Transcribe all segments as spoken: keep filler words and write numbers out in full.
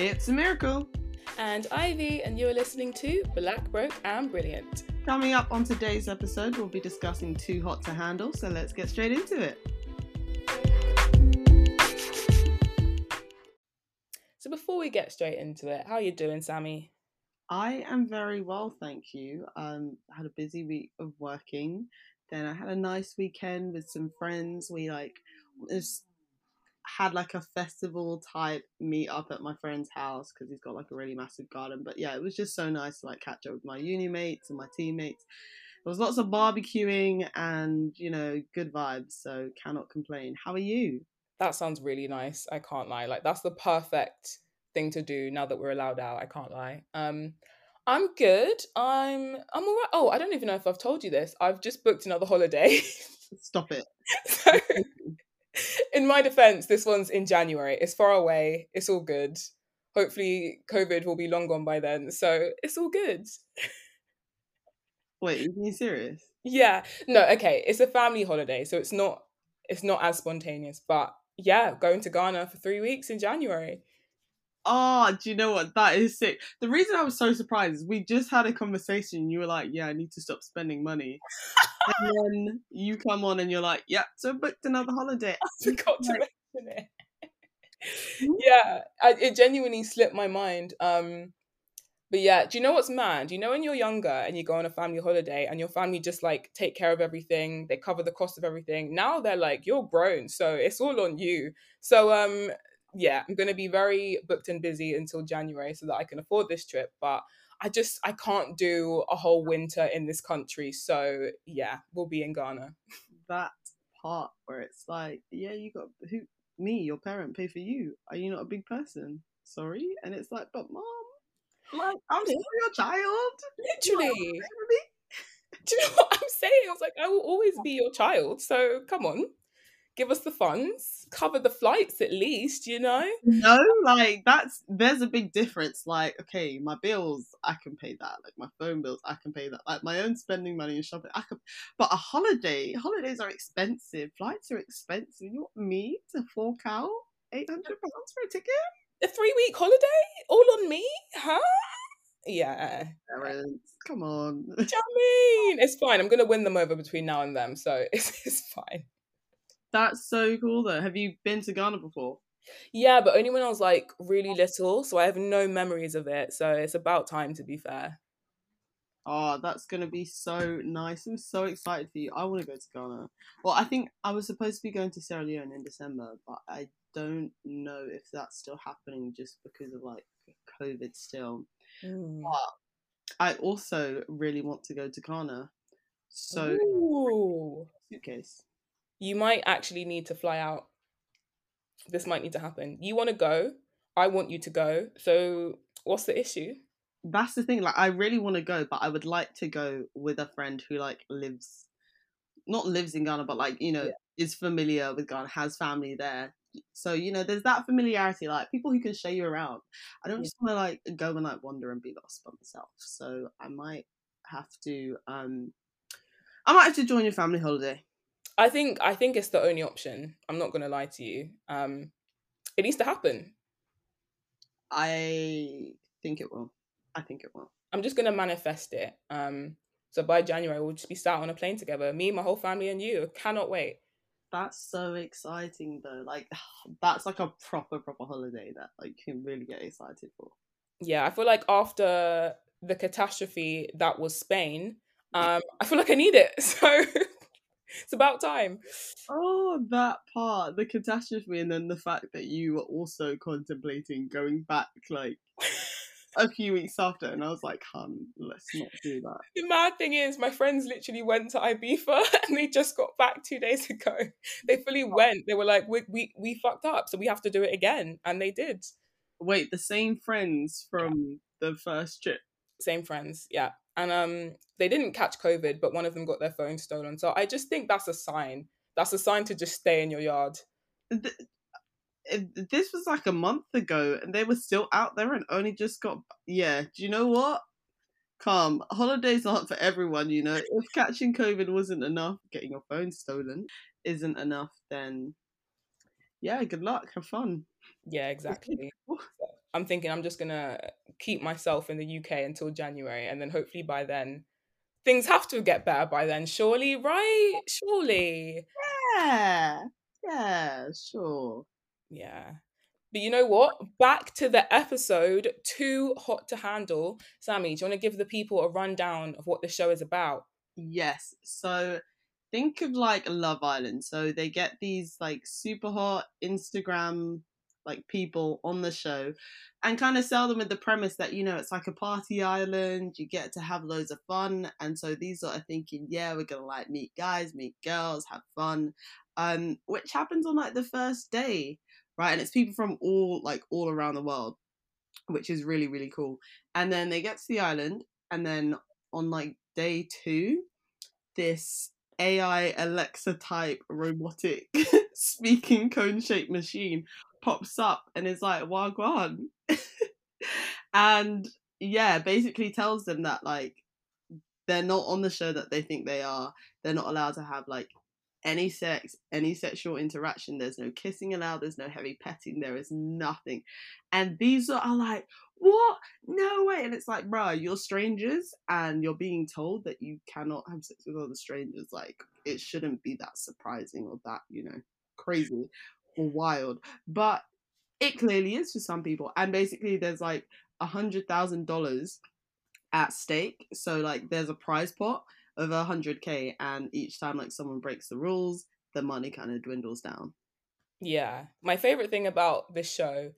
It's a miracle. And Ivy, and you're listening to Black, Broke and Brilliant. Coming up on today's episode, we'll be discussing Too Hot to Handle, so let's get straight into it. So before we get straight into it, how are you doing, Sammy? I am very well, thank you. Um, I had a busy week of working. Then I had a nice weekend with some friends. We like just had like a festival type meet up at my friend's house because he's got like a really massive garden. But yeah, it was just so nice to like catch up with my uni mates and my teammates. There was lots of barbecuing and, you know, good vibes. So cannot complain. How are you? That sounds really nice. I can't lie. Like that's the perfect thing to do now that we're allowed out. I can't lie. Um, I'm good. I'm I'm all right. Oh, I don't even know if I've told you this. I've just booked another holiday. Stop it. So, in my defense, this one's in January. It's far away. It's all good. Hopefully COVID will be long gone by then. So it's all good. Wait, are you serious? Yeah. No, okay. It's a family holiday. So it's not it's not as spontaneous. But yeah, going to Ghana for three weeks in January. Oh, do you know what? That is sick. The reason I was so surprised is we just had a conversation. You were like, yeah, I need to stop spending money. And then you come on and you're like, yeah, so I booked another holiday. I forgot to like... mention it. yeah, I, it genuinely slipped my mind. Um, But yeah, do you know what's mad? You know when you're younger and you go on a family holiday and your family just like take care of everything. They cover the cost of everything. Now they're like, you're grown, so it's all on you. So, um... yeah, I'm going to be very booked and busy until January so that I can afford this trip. But I just, I can't do a whole winter in this country. So yeah, we'll be in Ghana. That part where it's like, yeah, you got, who, me, your parent, pay for you. Are you not a big person? Sorry. And it's like, but mom, like, I'm still your child. Literally. Do you know what I'm saying? I was like, I will always be your child. So come on. Give us the funds, cover the flights at least, you know? No, like that's, there's a big difference. Like, okay, my bills, I can pay that. Like my phone bills, I can pay that. Like my own spending money and shopping, I can, but a holiday, holidays are expensive. Flights are expensive. You want me to fork out eight hundred pounds for a ticket? A three week holiday? All on me? Huh? Yeah. Parents, come on. Do you know what I mean? It's fine. I'm going to win them over between now and then. So it's, it's fine. That's so cool though. Have you been to Ghana before? Yeah, but only when I was like really little, so I have no memories of it. So it's about time, to be fair. Oh, that's going to be so nice. I'm so excited for you. I want to go to Ghana. Well, I think I was supposed to be going to Sierra Leone in December, but I don't know if that's still happening just because of like COVID still. Mm. But I also really want to go to Ghana. So, ooh. Suitcase. You might actually need to fly out. This might need to happen. You want to go. I want you to go. So what's the issue? That's the thing. Like, I really want to go, but I would like to go with a friend who like lives, not lives in Ghana, but like, you know, yeah. is familiar with Ghana, has family there. So, you know, there's that familiarity, like people who can show you around. I don't yeah. just want to like go and like wander and be lost by myself. So I might have to, um, I might have to join your family holiday. I think I think it's the only option. I'm not going to lie to you. Um, it needs to happen. I think it will. I think it will. I'm just going to manifest it. Um, so by January, we'll just be sat on a plane together. Me, my whole family and you. Cannot wait. That's so exciting, though. Like, that's like a proper, proper holiday that like you can really get excited for. Yeah, I feel like after the catastrophe that was Spain, um, I feel like I need it. So... it's about time. Oh, that part, the catastrophe, and then the fact that you were also contemplating going back like a few weeks after, and I was like, hun, let's not do that. The mad thing is, my friends literally went to Ibiza and they just got back two days ago. They fully went. They were like, we we, we fucked up, so we have to do it again. And they did. Wait, the same friends from yeah. the first trip? Same friends, yeah. And um, they didn't catch COVID, but one of them got their phone stolen. So I just think that's a sign. That's a sign to just stay in your yard. This was like a month ago and they were still out there and only just got... Yeah, do you know what? Calm. Holidays aren't for everyone, you know. If catching COVID wasn't enough, getting your phone stolen isn't enough, then yeah, good luck. Have fun. Yeah, exactly. I'm thinking I'm just going to keep myself in the U K until January. And then hopefully by then, things have to get better by then. Surely, right? Surely. Yeah. Yeah, sure. Yeah. But you know what? Back to the episode, Too Hot to Handle. Sammy, do you want to give the people a rundown of what the show is about? Yes. So think of like Love Island. So they get these like super hot Instagram like people on the show and kind of sell them with the premise that, you know, it's like a party island, you get to have loads of fun. And so these are thinking, yeah, we're gonna like meet guys, meet girls, have fun, um which happens on like the first day, right? And it's people from all like all around the world, which is really, really cool. And then they get to the island, and then on like day two, this A I Alexa type robotic speaking cone shaped machine pops up and is like wagwan and yeah, basically tells them that like they're not on the show that they think they are. They're not allowed to have like any sex, any sexual interaction. There's no kissing allowed, there's no heavy petting, there is nothing. And these are, are like, what? No way. And it's like, bruh, you're strangers and you're being told that you cannot have sex with other strangers. Like, it shouldn't be that surprising or that, you know, crazy or wild, but it clearly is for some people. And basically there's like a hundred thousand dollars at stake. So like there's a prize pot of a hundred K, and each time like someone breaks the rules, the money kind of dwindles down. Yeah. My favorite thing about this show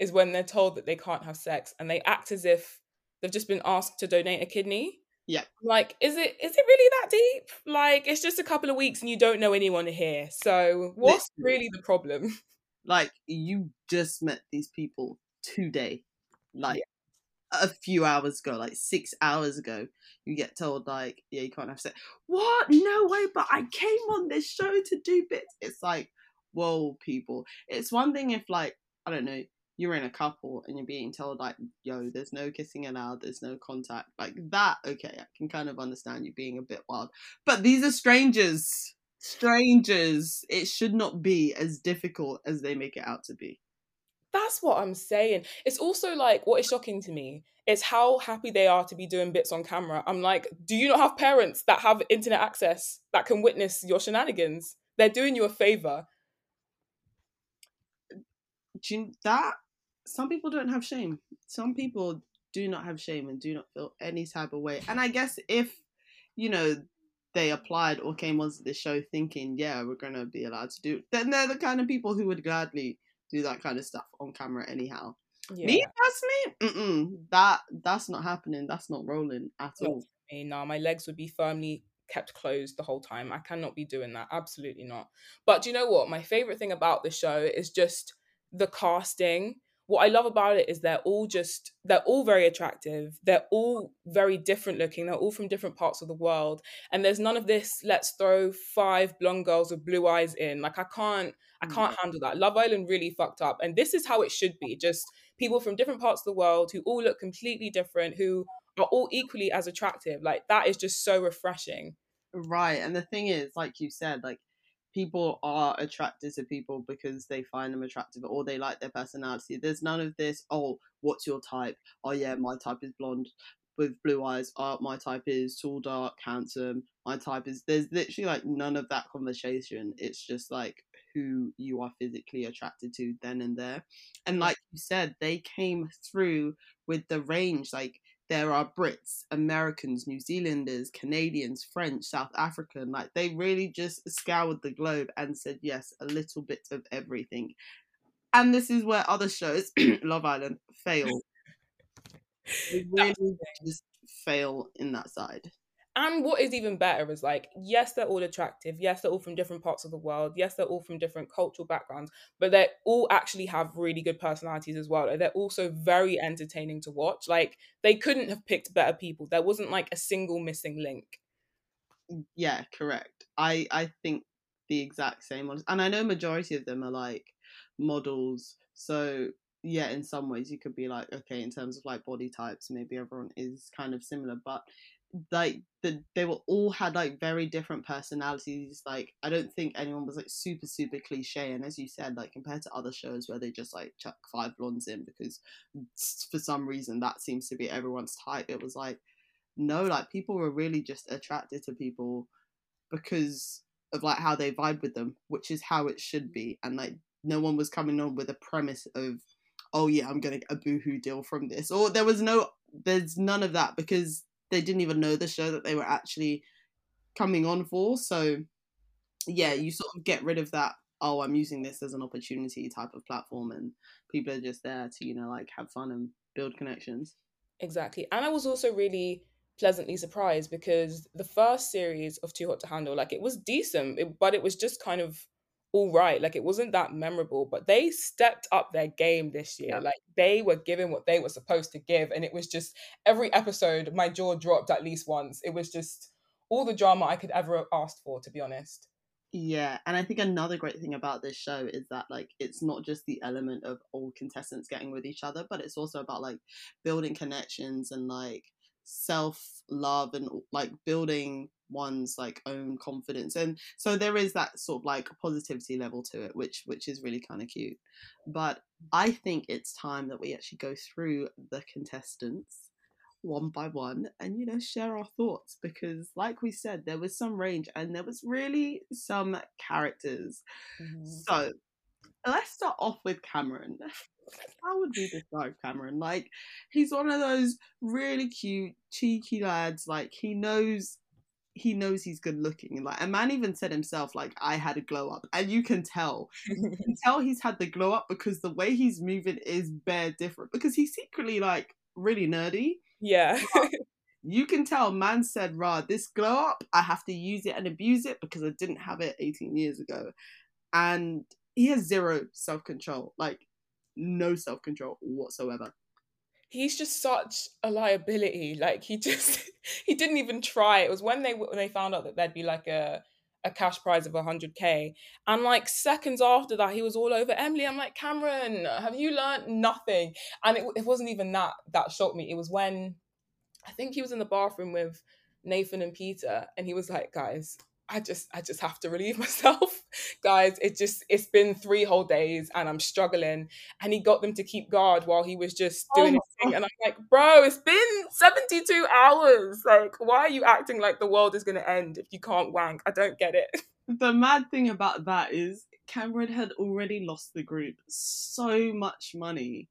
is when they're told that they can't have sex and they act as if they've just been asked to donate a kidney. Yeah. Like, is it is it really that deep? Like, it's just a couple of weeks and you don't know anyone here. So what's Literally. really the problem? Like, you just met these people today. Like, yeah. a few hours ago, like six hours ago, you get told, like, yeah, you can't have sex. What? No way, but I came on this show to do bits. It's like, whoa, people. It's one thing if, like, I don't know, you're in a couple and you're being told like, yo, there's no kissing allowed, there's no contact, like that, okay, I can kind of understand you being a bit wild. But these are strangers. Strangers. It should not be as difficult as they make it out to be. That's what I'm saying. It's also like, what is shocking to me is how happy they are to be doing bits on camera. I'm like, do you not have parents that have internet access that can witness your shenanigans? They're doing you a favour. Do you, that Some people don't have shame. Some people do not have shame and do not feel any type of way. And I guess if, you know, they applied or came onto the show thinking, yeah, we're going to be allowed to do it, then they're the kind of people who would gladly do that kind of stuff on camera anyhow. Yeah. Me, that's me? Mm-mm. That, that's not happening. That's not rolling at not all. Me, no, my legs would be firmly kept closed the whole time. I cannot be doing that. Absolutely not. But do you know what? My favourite thing about the show is just the casting. What I love about it is they're all just, they're all very attractive. They're all very different looking. They're all from different parts of the world. And there's none of this, let's throw five blonde girls with blue eyes in. Like, I can't, I can't mm. handle that. Love Island really fucked up. And this is how it should be. Just people from different parts of the world who all look completely different, who are all equally as attractive. Like, that is just so refreshing. Right. And the thing is, like you said, like, people are attracted to people because they find them attractive or they like their personality. There's none of this, oh, what's your type? Oh, yeah, my type is blonde with blue eyes. Oh, my type is tall, dark, handsome. My type is... There's literally, like, none of that conversation. It's just, like, who you are physically attracted to then and there. And like you said, they came through with the range. Like, there are Brits, Americans, New Zealanders, Canadians, French, South African. Like, they really just scoured the globe and said, yes, a little bit of everything. And this is where other shows, Love Island, fail. They really just fail in that side. And what is even better is, like, yes, they're all attractive. Yes, they're all from different parts of the world. Yes, they're all from different cultural backgrounds. But they all actually have really good personalities as well. They're also very entertaining to watch. Like, they couldn't have picked better people. There wasn't, like, a single missing link. Yeah, correct. I, I think the exact same ones. And I know majority of them are, like, models. So... yeah, in some ways you could be like, okay, in terms of like body types, maybe everyone is kind of similar, but like the, they were all had like very different personalities. Like I don't think anyone was like super super cliche, and as you said, like compared to other shows where they just like chuck five blondes in because for some reason that seems to be everyone's type, it was like no, like people were really just attracted to people because of like how they vibe with them, which is how it should be. And like no one was coming on with a premise of, oh yeah, I'm gonna get a boohoo deal from this, or there was no there's none of that because they didn't even know the show that they were actually coming on for. So yeah, you sort of get rid of that, oh, I'm using this as an opportunity type of platform, and people are just there to, you know, like have fun and build connections. Exactly. And I was also really pleasantly surprised because the first series of Too Hot to Handle, like it was decent, it, but it was just kind of all right. Like it wasn't that memorable, but they stepped up their game this year. Yeah. Like they were giving what they were supposed to give, and it was just every episode my jaw dropped at least once. It was just all the drama I could ever have asked for, to be honest. Yeah, and I think another great thing about this show is that like it's not just the element of old contestants getting with each other, but it's also about like building connections and like self-love and like building one's like own confidence, and so there is that sort of like positivity level to it, which which is really kind of cute. But I think it's time that we actually go through the contestants one by one and, you know, share our thoughts, because like we said, there was some range and there was really some characters. Mm-hmm. So let's start off with Cameron. How would we describe Cameron? Like, he's one of those really cute, cheeky lads. Like, he knows, he knows he's good looking. Like, a man even said himself, like, I had a glow up, and you can tell. You can tell he's had the glow up because the way he's moving is bare different. Because he's secretly like really nerdy. Yeah. You can tell, man said, "Rah, this glow up, I have to use it and abuse it because I didn't have it eighteen years ago." And he has zero self control. Like, no self-control whatsoever. He's just such a liability. Like, he just he didn't even try. It was when they when they found out that there'd be like a a cash prize of one hundred k, and like seconds after that he was all over Emily. I'm like, Cameron, have you learned nothing? And it, it wasn't even that that shocked me. It was when I think he was in the bathroom with Nathan and Peter, and he was like, guys, I just I just have to relieve myself. Guys, it just it's been three whole days and I'm struggling. And he got them to keep guard while he was just doing his oh thing. And I'm like, bro, it's been seventy-two hours. Like, why are you acting like the world is gonna end if you can't wank? I don't get it. The mad thing about that is Cameron had already lost the group so much money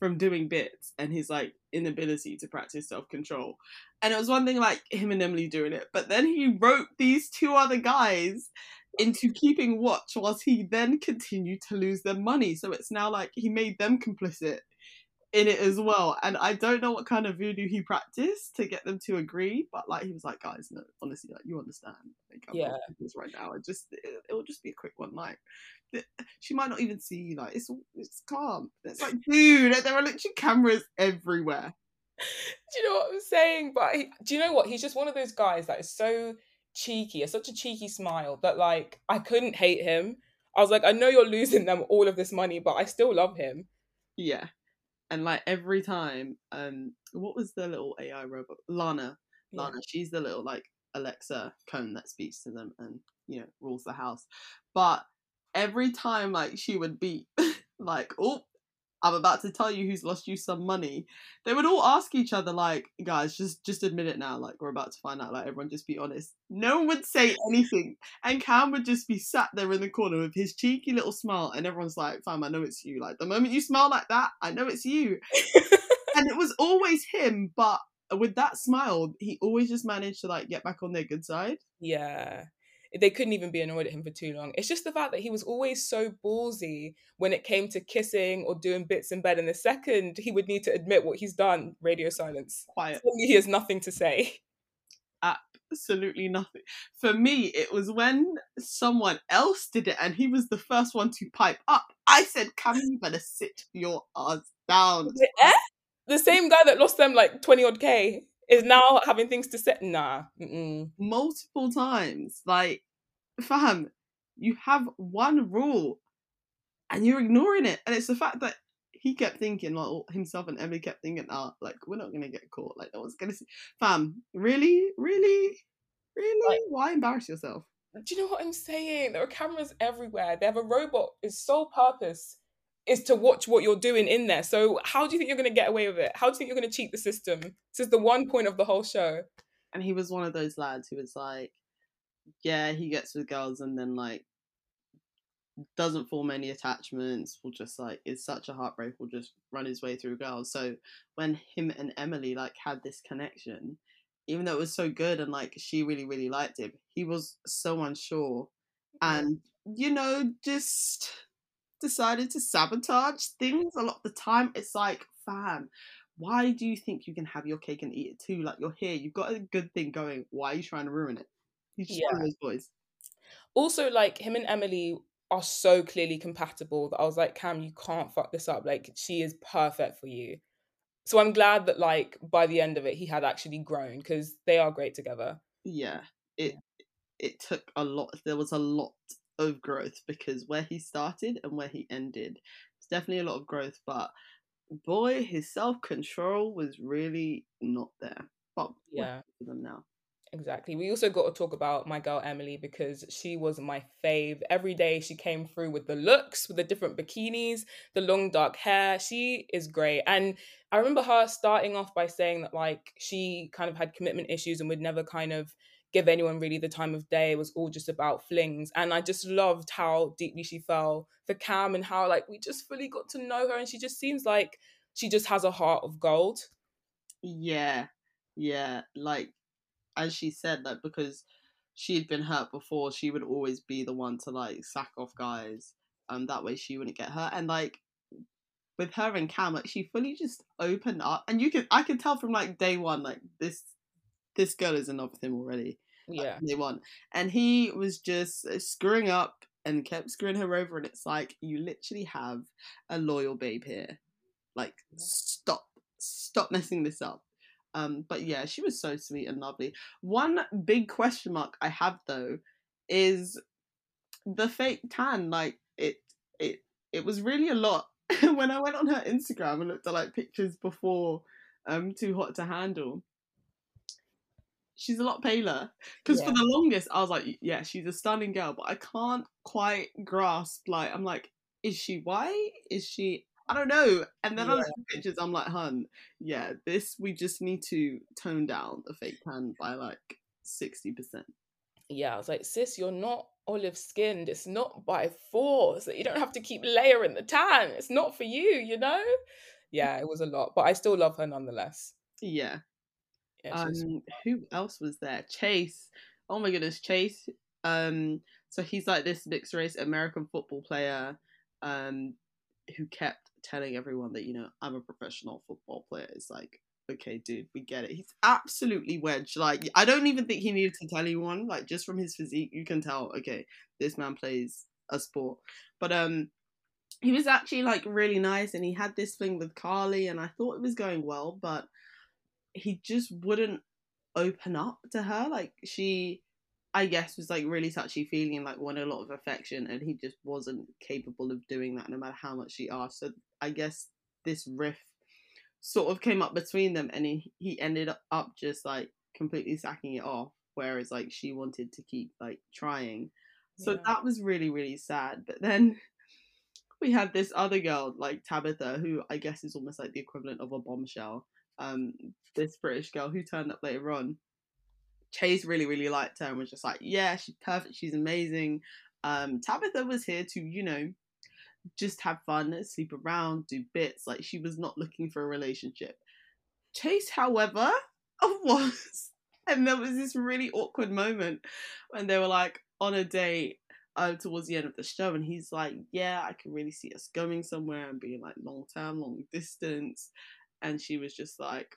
from doing bits and his like inability to practice self-control. And it was one thing like him and Emily doing it, but then he wrote these two other guys into keeping watch whilst he then continued to lose their money. So it's now like he made them complicit in it as well. And I don't know what kind of voodoo he practiced to get them to agree, but like he was like, guys, no, honestly, like, you understand, like, I'm yeah this right now, I just it, it'll just be a quick one, like she might not even see you, like it's it's calm. It's like, dude, there are literally cameras everywhere. Do you know what I'm saying? But he, do you know what, he's just one of those guys that is so cheeky, has such a cheeky smile that like I couldn't hate him. I was like, I know you're losing them all of this money, but I still love him. Yeah. And like every time, um, what was the little A I robot? Lana. Yeah. Lana, she's the little like Alexa cone that speaks to them and, you know, rules the house. But every time like she would beep, like, oh, I'm about to tell you who's lost you some money, they would all ask each other, like, guys, just just admit it now. Like, we're about to find out. Like, everyone just be honest. No one would say anything. And Cam would just be sat there in the corner with his cheeky little smile. And everyone's like, fam, I know it's you. Like, the moment you smile like that, I know it's you. And it was always him. But with that smile, he always just managed to, like, get back on their good side. Yeah. They couldn't even be annoyed at him for too long. It's just the fact that he was always so ballsy when it came to kissing or doing bits in bed. And the second he would need to admit what he's done, radio silence. Quiet. Suddenly he has nothing to say. Absolutely nothing. For me, it was when someone else did it and he was the first one to pipe up. I said, Cam, you better sit your ass down. The, the same guy that lost them like twenty odd K. Is now having things to say. Nah. Mm-mm. Multiple times. Like, fam, you have one rule and you're ignoring it. And it's the fact that he kept thinking, like, himself and Emily kept thinking, ah, oh, like, we're not going to get caught. Like, no one's going to see. Fam, really? Really? Really? Like, why embarrass yourself? Do you know what I'm saying? There are cameras everywhere. They have a robot. Its sole purpose is to watch what you're doing in there. So how do you think you're going to get away with it? How do you think you're going to cheat the system? This is the one point of the whole show. And he was one of those lads who was like, yeah, he gets with girls and then, like, doesn't form any attachments, will just, like, it's such a heartbreak, will just run his way through girls. So when him and Emily, like, had this connection, even though it was so good and, like, she really really liked him, he was so unsure and, you know, just decided to sabotage things a lot of the time. It's like, fam, why do you think you can have your cake and eat it too? Like, you're here, you've got a good thing going, why are you trying to ruin it? He's just yeah. one of those boys. Also, like, him and Emily are so clearly compatible that I was like, Cam, you can't fuck this up. Like, she is perfect for you. So I'm glad that, like, by the end of it, he had actually grown, because they are great together. Yeah. It yeah. it took a lot. There was a lot of growth, because where he started and where he ended, it's definitely a lot of growth, but boy, his self-control was really not there. But yeah, for them now. Exactly. We also got to talk about my girl Emily, because she was my fave. Every day she came through with the looks, with the different bikinis, the long dark hair. She is great. And I remember her starting off by saying that, like, she kind of had commitment issues and would never kind of give anyone really the time of day. It was all just about flings. And I just loved how deeply she fell for Cam and how, like, we just fully got to know her. And she just seems like she just has a heart of gold. Yeah. Yeah. Like, as she said, like, because she had been hurt before, she would always be the one to, like, sack off guys, and um, that way she wouldn't get hurt. And, like, with her and Cam, like, she fully just opened up, and you could I could tell from, like, day one, like, this this girl is in love with him already. Yeah, like, day one. And he was just screwing up and kept screwing her over, and it's like, you literally have a loyal babe here. Like, yeah. stop stop messing this up. Um, but yeah, she was so sweet and lovely. One big question mark I have, though, is the fake tan. Like, it it it was really a lot. When I went on her Instagram and looked at, like, pictures before um Too Hot to Handle, she's a lot paler. Because yeah. for the longest I was like, yeah, she's a stunning girl, but I can't quite grasp, like, I'm like, is she white? Is she I don't know. And then yeah. I look at pictures, I'm like, hun, yeah, this, we just need to tone down the fake tan by, like, sixty percent. Yeah, I was like, sis, you're not olive skinned. It's not by force. You don't have to keep layering the tan. It's not for you, you know? Yeah, it was a lot, but I still love her nonetheless. Yeah. yeah um, who else was there? Chase. Oh my goodness, Chase. Um, so he's, like, this mixed race American football player um, who kept telling everyone that, you know, I'm a professional football player. It's like, okay, dude, we get it. He's absolutely wedged. Like, I don't even think he needed to tell anyone. Like, just from his physique, you can tell, okay, this man plays a sport. But um, he was actually, like, really nice, and he had this thing with Carly, and I thought it was going well, but he just wouldn't open up to her. Like, she, I guess, was, like, really touchy-feely and, like, wanted a lot of affection, and he just wasn't capable of doing that no matter how much she asked. So I guess this rift sort of came up between them, and he, he ended up just, like, completely sacking it off, whereas, like, she wanted to keep, like, trying. So yeah. that was really, really sad. But then we had this other girl, like Tabitha, who I guess is almost, like, the equivalent of a bombshell. Um, this British girl who turned up later on. Chase really, really liked her and was just like, yeah, she's perfect, she's amazing. Um, Tabitha was here to, you know, just have fun, sleep around, do bits. Like, she was not looking for a relationship. Chase, however, was. And there was this really awkward moment when they were, like, on a date uh, towards the end of the show, and he's like, yeah, I can really see us going somewhere and being, like, long term, long distance. And she was just like,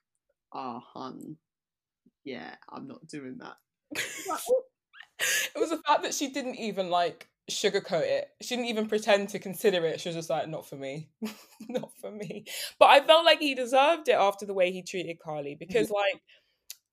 ah, oh, hun, yeah, I'm not doing that. It was the fact that she didn't even, like, sugarcoat it. She didn't even pretend to consider it. She was just like, not for me. Not for me. But I felt like he deserved it after the way he treated Carly, because, like,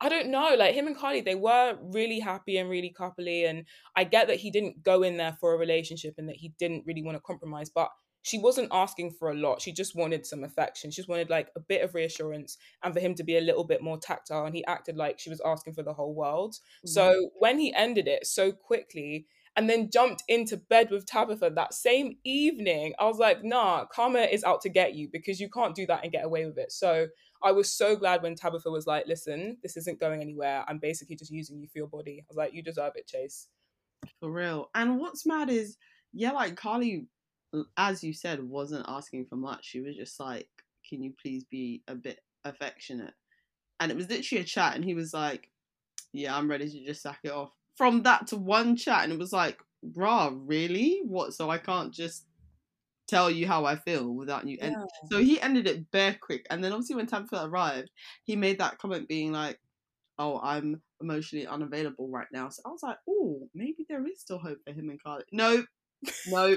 I don't know, like, him and Carly, they were really happy and really coupley, and I get that he didn't go in there for a relationship and that he didn't really want to compromise, but she wasn't asking for a lot. She just wanted some affection. She just wanted like a bit of reassurance and for him to be a little bit more tactile. And he acted like she was asking for the whole world. Mm-hmm. So when he ended it so quickly and then jumped into bed with Tabitha that same evening, I was like, nah, karma is out to get you, because you can't do that and get away with it. So I was so glad when Tabitha was like, listen, this isn't going anywhere. I'm basically just using you for your body. I was like, you deserve it, Chase. For real. And what's mad is, yeah, like Carly, as you said, wasn't asking for much. She was just like, can you please be a bit affectionate? And it was literally a chat, and he was like, yeah, I'm ready to just sack it off. From that to one chat, and it was like, rah, really? What, so I can't just tell you how I feel without you? And yeah. So he ended it bare quick. And then obviously when Tabitha arrived, he made that comment being like, oh, I'm emotionally unavailable right now. So I was like, oh, maybe there is still hope for him and Carly. No, no.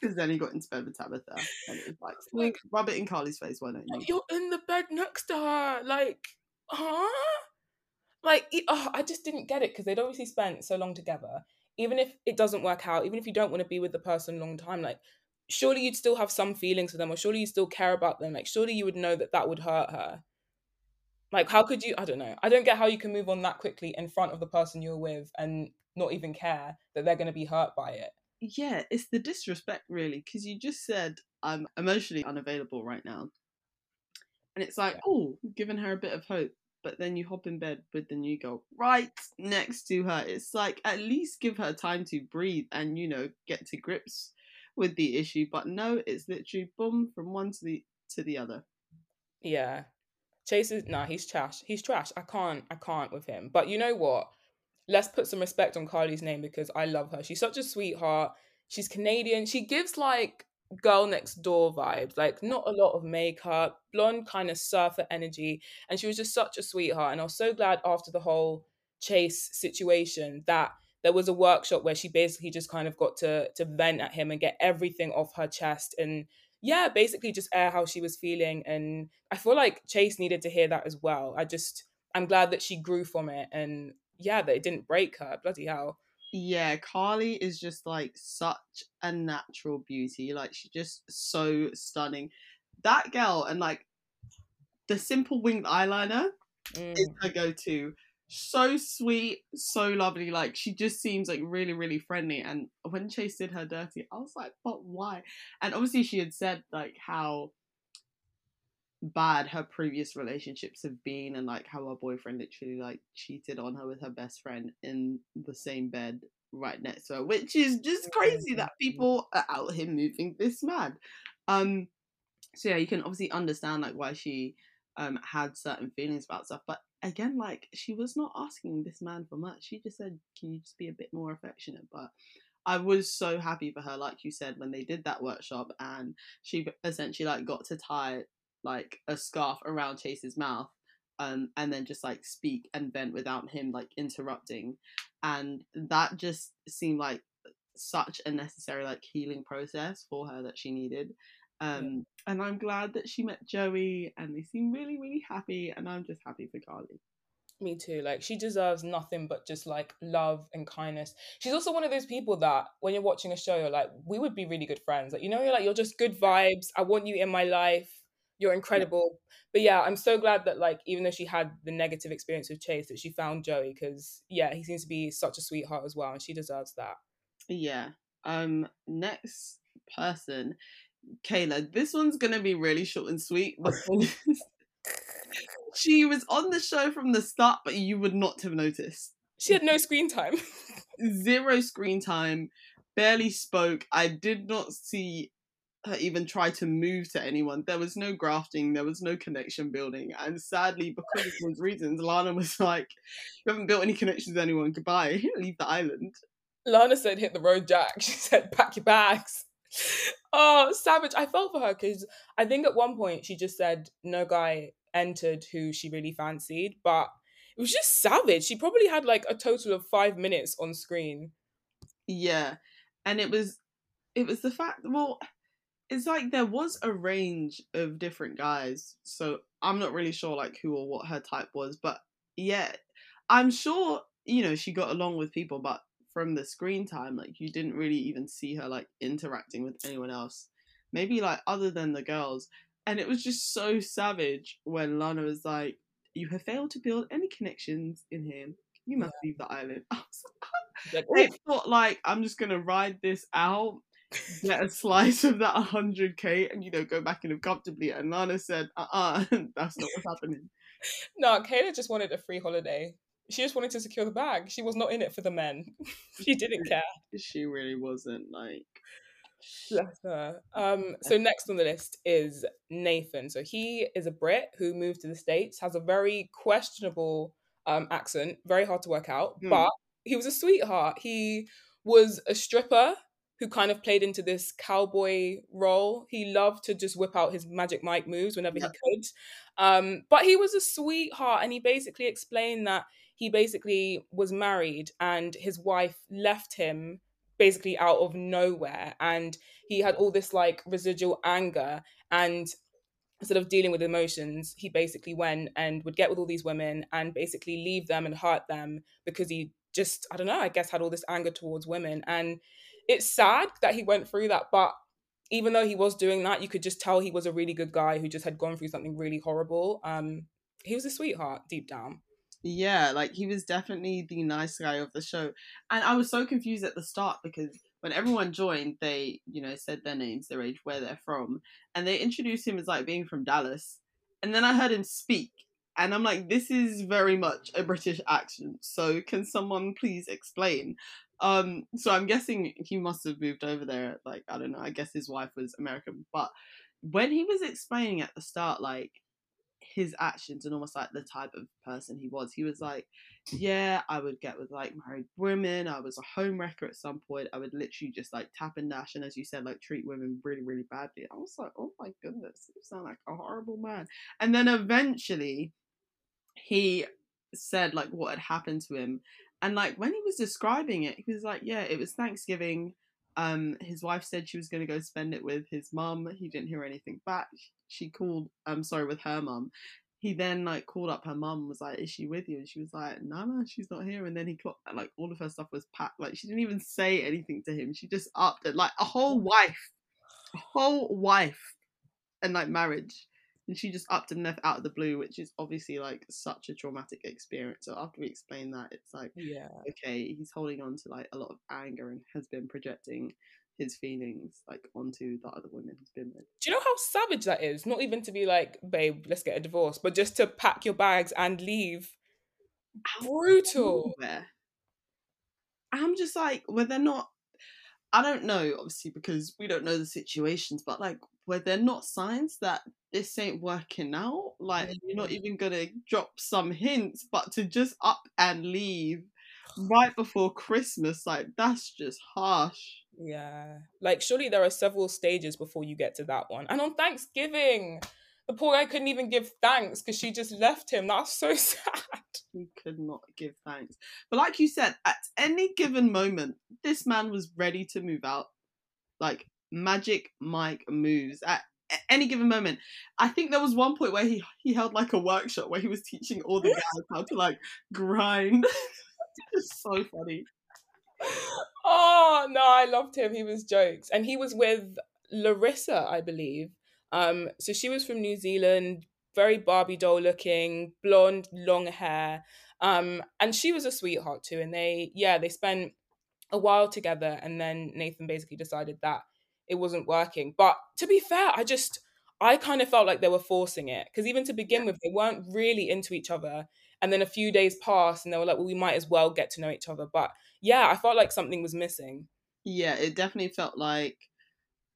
Because then he got into bed with Tabitha, and it was like, like rub it in Carly's face, why don't you? You're in the bed next to her, like, huh? Like, oh, I just didn't get it, because they'd obviously spent so long together. Even if it doesn't work out, even if you don't want to be with the person a long time, like, surely you'd still have some feelings for them, or surely you still care about them. Like, surely you would know that that would hurt her. Like, how could you? I don't know. I don't get how you can move on that quickly in front of the person you're with and not even care that they're going to be hurt by it. Yeah, it's the disrespect, really, because you just said, I'm emotionally unavailable right now. And it's like, yeah. Oh, giving her a bit of hope. But then you hop in bed with the new girl right next to her. It's like, at least give her time to breathe and, you know, get to grips with the issue. But no, it's literally boom, from one to the to the other. Yeah. Chase is, nah, he's trash. He's trash. I can't, I can't with him. But you know what? Let's put some respect on Carly's name, because I love her. She's such a sweetheart. She's Canadian. She gives like girl next door vibes, like not a lot of makeup, blonde kind of surfer energy. And she was just such a sweetheart. And I was so glad after the whole Chase situation that there was a workshop where she basically just kind of got to, to vent at him and get everything off her chest. And yeah, basically just air how she was feeling. And I feel like Chase needed to hear that as well. I just, I'm glad that she grew from it, and yeah, that it didn't break her. Bloody hell. Yeah, Carly is just like such a natural beauty. Like, she's just so stunning. That girl, and like the simple winged eyeliner mm. is her go-to. So sweet, so lovely. Like, she just seems like really, really friendly. And when Chase did her dirty, I was like, but why? And obviously she had said like how bad her previous relationships have been, and like how her boyfriend literally like cheated on her with her best friend in the same bed right next to her, which is just crazy that people are out here moving this mad. Um so yeah, you can obviously understand like why she um had certain feelings about stuff, but again, like, she was not asking this man for much. She just said, can you just be a bit more affectionate? But I was so happy for her, like you said, when they did that workshop and she essentially like got to tie like a scarf around Chase's mouth, um, and then just like speak and vent without him like interrupting. And that just seemed like such a necessary like healing process for her that she needed. Um, yeah. And I'm glad that she met Joey, and they seem really, really happy. And I'm just happy for Carly. Me too. Like, she deserves nothing but just like love and kindness. She's also one of those people that when you're watching a show, you're like, we would be really good friends. Like, you know, you're like, you're just good vibes. I want you in my life. You're incredible. But yeah, I'm so glad that like, even though she had the negative experience with Chase, that she found Joey, because yeah, he seems to be such a sweetheart as well, and she deserves that. Yeah. Um. Next person, Kayla. This one's gonna be really short and sweet. She was on the show from the start, but you would not have noticed. She had no screen time. Zero screen time. Barely spoke. I did not see her even try to move to anyone. There was no grafting, there was no connection building, and sadly, because of those reasons, Lana was like, you haven't built any connections with anyone, goodbye, leave the island. Lana said, hit the road, Jack. She said, pack your bags. Oh, savage. I felt for her, because I think at one point she just said no guy entered who she really fancied, but it was just savage. She probably had like a total of five minutes on screen. Yeah, and it was it was the fact, well, it's like there was a range of different guys, so I'm not really sure like who or what her type was, but yeah, I'm sure, you know, she got along with people, but from the screen time, like, you didn't really even see her like interacting with anyone else. maybe like other than the girls. And it was just so savage when Lana was like, you have failed to build any connections in him. You must yeah. leave the island. I was like, they thought like, I'm just going to ride this out, get a slice of that one hundred K and, you know, go back and live comfortably. And Lana said, uh-uh, that's not what's happening. No, Kayla just wanted a free holiday. She just wanted to secure the bag. She was not in it for the men. She didn't care. She really wasn't, like... Bless her. Um, so next on the list is Nathan. So he is a Brit who moved to the States, has a very questionable um, accent, very hard to work out, mm. but he was a sweetheart. He was a stripper who kind of played into this cowboy role. He loved to just whip out his Magic Mike moves whenever yeah. he could. Um, but he was a sweetheart, and he basically explained that he basically was married and his wife left him basically out of nowhere, and he had all this like residual anger, and instead of dealing with emotions, he basically went and would get with all these women and basically leave them and hurt them because he just, I don't know, I guess had all this anger towards women. And it's sad that he went through that, but even though he was doing that, you could just tell he was a really good guy who just had gone through something really horrible. Um he was a sweetheart deep down. Yeah, like he was definitely the nice guy of the show. And I was so confused at the start because when everyone joined, they, you know, said their names, their age, where they're from. And they introduced him as like being from Dallas. And then I heard him speak. And I'm like, this is very much a British accent. So can someone please explain? Um, so I'm guessing he must have moved over there. Like, I don't know, I guess his wife was American. But when he was explaining at the start, like, his actions and almost like the type of person he was. He was like, yeah, I would get with like married women. I was a homewrecker at some point. I would literally just like tap and dash. And as you said, like treat women really, really badly. I was like, oh my goodness, you sound like a horrible man. And then eventually he said like what had happened to him. And like when he was describing it, he was like, yeah, it was Thanksgiving. Um, his wife said she was going to go spend it with his mum. He didn't hear anything back. She called, I'm sorry, with her mum. He then like called up her mum, was like, is she with you? And she was like, no, no, she's not here. And then he clocked, like all of her stuff was packed. Like she didn't even say anything to him. She just upped it, like a whole wife, a whole wife and like marriage. And she just upped and left out of the blue, which is obviously like such a traumatic experience. So after we explain that, it's like, yeah, okay, he's holding on to like a lot of anger and has been projecting his feelings like onto the other women he's been with. Do you know how savage that is? Not even to be like, babe, let's get a divorce, but just to pack your bags and leave. Brutal. I'm just like, well, they're not, I don't know, obviously, because we don't know the situations, but like, were there not signs that this ain't working out? Like, you're not even gonna drop some hints, but to just up and leave right before Christmas, like, that's just harsh. Yeah, like surely there are several stages before you get to that one. And on Thanksgiving, the poor guy couldn't even give thanks because she just left him. That's so sad. He could not give thanks. But like you said, at any given moment, this man was ready to move out. Like Magic Mike moves at any given moment. I think there was one point where he he held like a workshop where he was teaching all the guys how to like grind. It's so funny. Oh no, I loved him. He was jokes. And he was with Larissa, I believe. Um so she was from New Zealand, very Barbie doll looking, blonde, long hair, um and she was a sweetheart too. And they yeah they spent a while together, and then Nathan basically decided that it wasn't working. But to be fair, I just I kind of felt like they were forcing it, because even to begin with they weren't really into each other. And then a few days passed and they were like, well, we might as well get to know each other. But yeah, I felt like something was missing. Yeah, it definitely felt like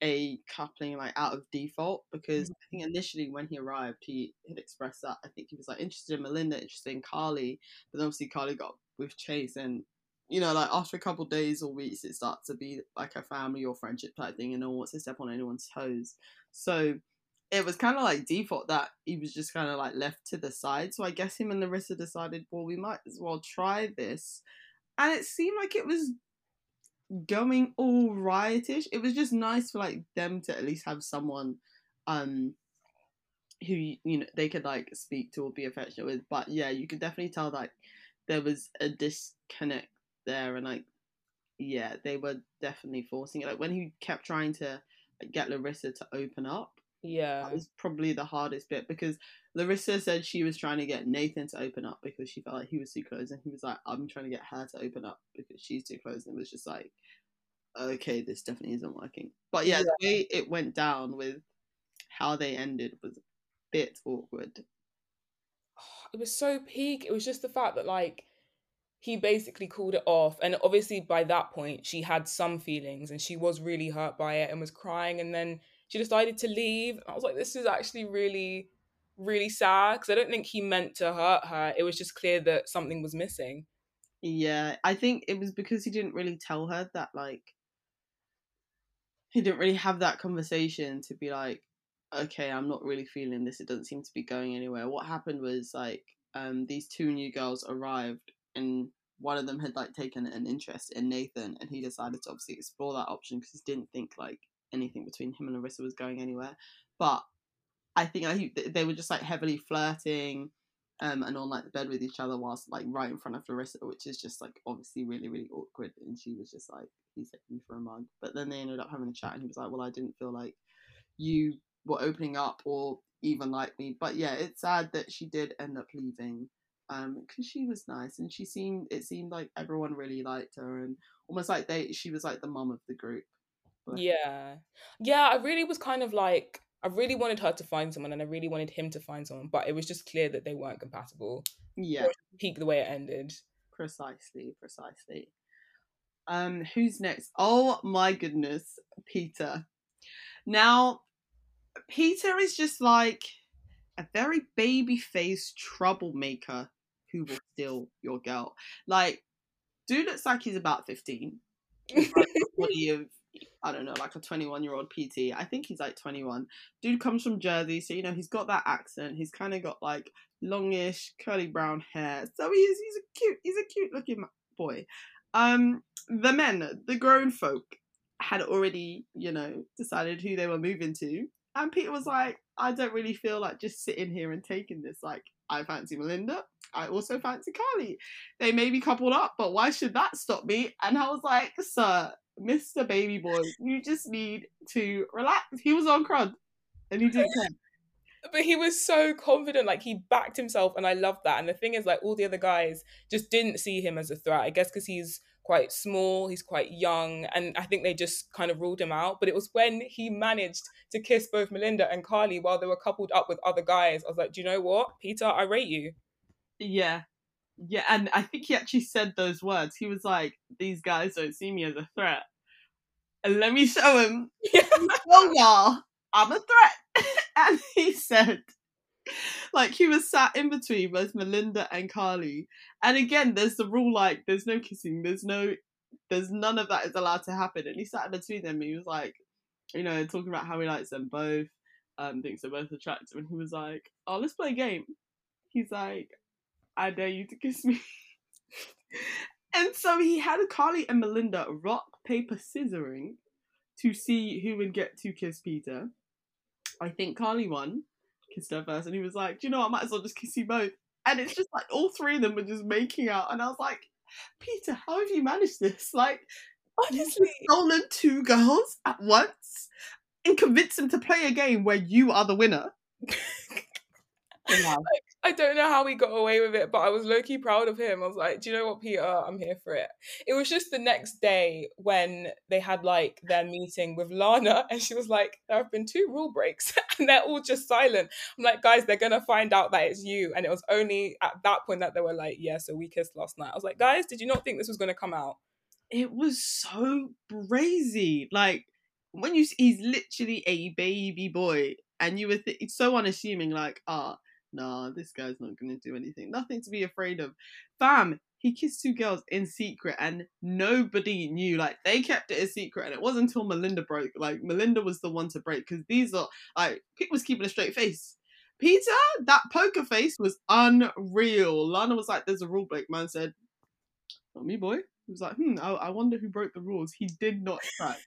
a coupling like out of default, because mm-hmm. I think initially when he arrived, he had expressed that. I think he was like interested in Melinda, interested in Carly. But then obviously Carly got with Chase, and, you know, like after a couple of days or weeks, it starts to be like a family or friendship type thing, and no one wants to step on anyone's toes. So it was kind of like default that he was just kind of like left to the side. So I guess him and Larissa decided, well, we might as well try this. And it seemed like it was going all riot-ish. It was just nice for like them to at least have someone um, who, you know, they could like speak to or be affectionate with. But yeah, you could definitely tell like there was a disconnect there. And like, yeah, they were definitely forcing it. Like when he kept trying to get Larissa to open up. Yeah. That was probably the hardest bit, because Larissa said she was trying to get Nathan to open up because she felt like he was too close, and he was like, I'm trying to get her to open up because she's too close, and it was just like, okay, this definitely isn't working. But yeah, yeah. the way it went down with how they ended was a bit awkward. It was so peak. It was just the fact that, like, he basically called it off, and obviously by that point she had some feelings and she was really hurt by it and was crying, and then she decided to leave. I was like, this is actually really, really sad, because I don't think he meant to hurt her. It was just clear that something was missing. Yeah, I think it was because he didn't really tell her that, like, he didn't really have that conversation to be like, okay, I'm not really feeling this. It doesn't seem to be going anywhere. What happened was, like, um, these two new girls arrived, and one of them had, like, taken an interest in Nathan, and he decided to obviously explore that option because he didn't think, like, anything between him and Larissa was going anywhere. But I think like, they were just, like, heavily flirting um, and on, like, the bed with each other whilst, like, right in front of Larissa, which is just, like, obviously really, really awkward. And she was just like, he's taking me for a mug. But then they ended up having a chat, and he was like, well, I didn't feel like you were opening up or even like me. But yeah, it's sad that she did end up leaving, um because she was nice, and she seemed it seemed like everyone really liked her, and almost like they she was like the mum of the group. But yeah yeah I really was kind of like, I really wanted her to find someone, and I really wanted him to find someone, but it was just clear that they weren't compatible. Yeah, peak the way it ended. Precisely precisely um Who's next? Oh my goodness, Peter. Now, Peter is just like a very baby-faced troublemaker who will steal your girl. Like, dude looks like he's about fifteen. He's like the body of, I don't know, like a twenty-one-year-old P T. I think he's like twenty-one. Dude comes from Jersey, so, you know, he's got that accent. He's kind of got, like, longish, curly brown hair. So he's he's a cute, he's a cute-looking boy. Um, the men, the grown folk, had already, you know, decided who they were moving to. And Peter was like, I don't really feel like just sitting here and taking this. Like, I fancy Melinda. I also fancy Carly. They may be coupled up, but why should that stop me? And I was like, sir, Mister Baby Boy, you just need to relax. He was on crud and he didn't care. But he was so confident, like, he backed himself, and I loved that. And the thing is, like, all the other guys just didn't see him as a threat, I guess, because he's quite small, he's quite young, and I think they just kind of ruled him out. But it was when he managed to kiss both Melinda and Carly while they were coupled up with other guys, I was like, do you know what, Peter, I rate you. Yeah. Yeah, and I think he actually said those words. He was like, these guys don't see me as a threat. And let me show him. Yeah. Oh, y'all, I'm a threat. And he said, like, he was sat in between both Melinda and Carly, and again, there's the rule, like, there's no kissing, there's no there's none of that is allowed to happen. And he sat in between them, and he was like, you know, talking about how he likes them both, um thinks they're both attractive, and he was like, oh, let's play a game. He's like, I dare you to kiss me. And so he had Carly and Melinda rock paper scissoring to see who would get to kiss Peter. I think Carly won, kissed her first, and he was like, do you know what? I might as well just kiss you both. And it's just like all three of them were just making out, and I was like, Peter, how have you managed this? Like, honestly, you've stolen two girls at once and convinced them to play a game where you are the winner. Like, I don't know how he got away with it, but I was low-key proud of him. I was like, do you know what, Peter, I'm here for it. It was just the next day when they had, like, their meeting with Lana, and she was like, there have been two rule breaks and they're all just silent. I'm like, guys, they're gonna find out that it's you. And it was only at that point that they were like, yeah, so we kissed last night. I was like, guys, did you not think this was gonna come out? It was so brazy. Like, when you see, he's literally a baby boy, and you were th- it's so unassuming, like, ah, oh, nah, this guy's not gonna do anything. Nothing to be afraid of. Bam! He kissed two girls in secret, and nobody knew. Like, they kept it a secret, and it wasn't until Melinda broke. Like, Melinda was the one to break, because these are, like, Pete was keeping a straight face. Peter, that poker face was unreal. Lana was like, there's a rule break. Man said, not me, boy. He was like, hmm, I, I wonder who broke the rules. He did not track.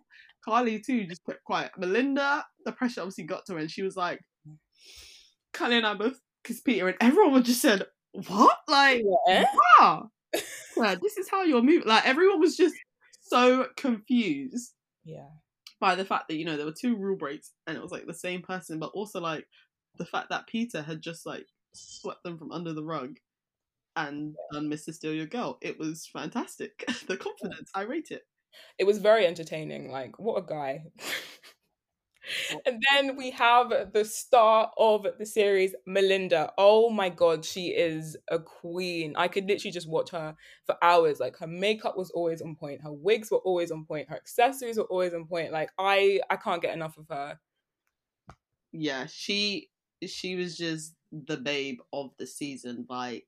Carly, too, just kept quiet. Melinda, the pressure obviously got to her, and she was like, Carly and I both kissed Peter, and everyone would just said, what? Like, yeah. Wow. Like, this is how you're moving. Like, everyone was just so confused. Yeah. by the fact that, you know, there were two rule breaks and it was like the same person, but also like the fact that Peter had just like swept them from under the rug and done Mister Steal Your Girl. It was fantastic. The confidence, I rate it. It was very entertaining. Like, what a guy. And then we have the star of the series, Melinda. Oh my God, she is a queen. I could literally just watch her for hours. Like, her makeup was always on point. Her wigs were always on point. Her accessories were always on point. Like, I, I can't get enough of her. Yeah, she, she was just the babe of the season. Like,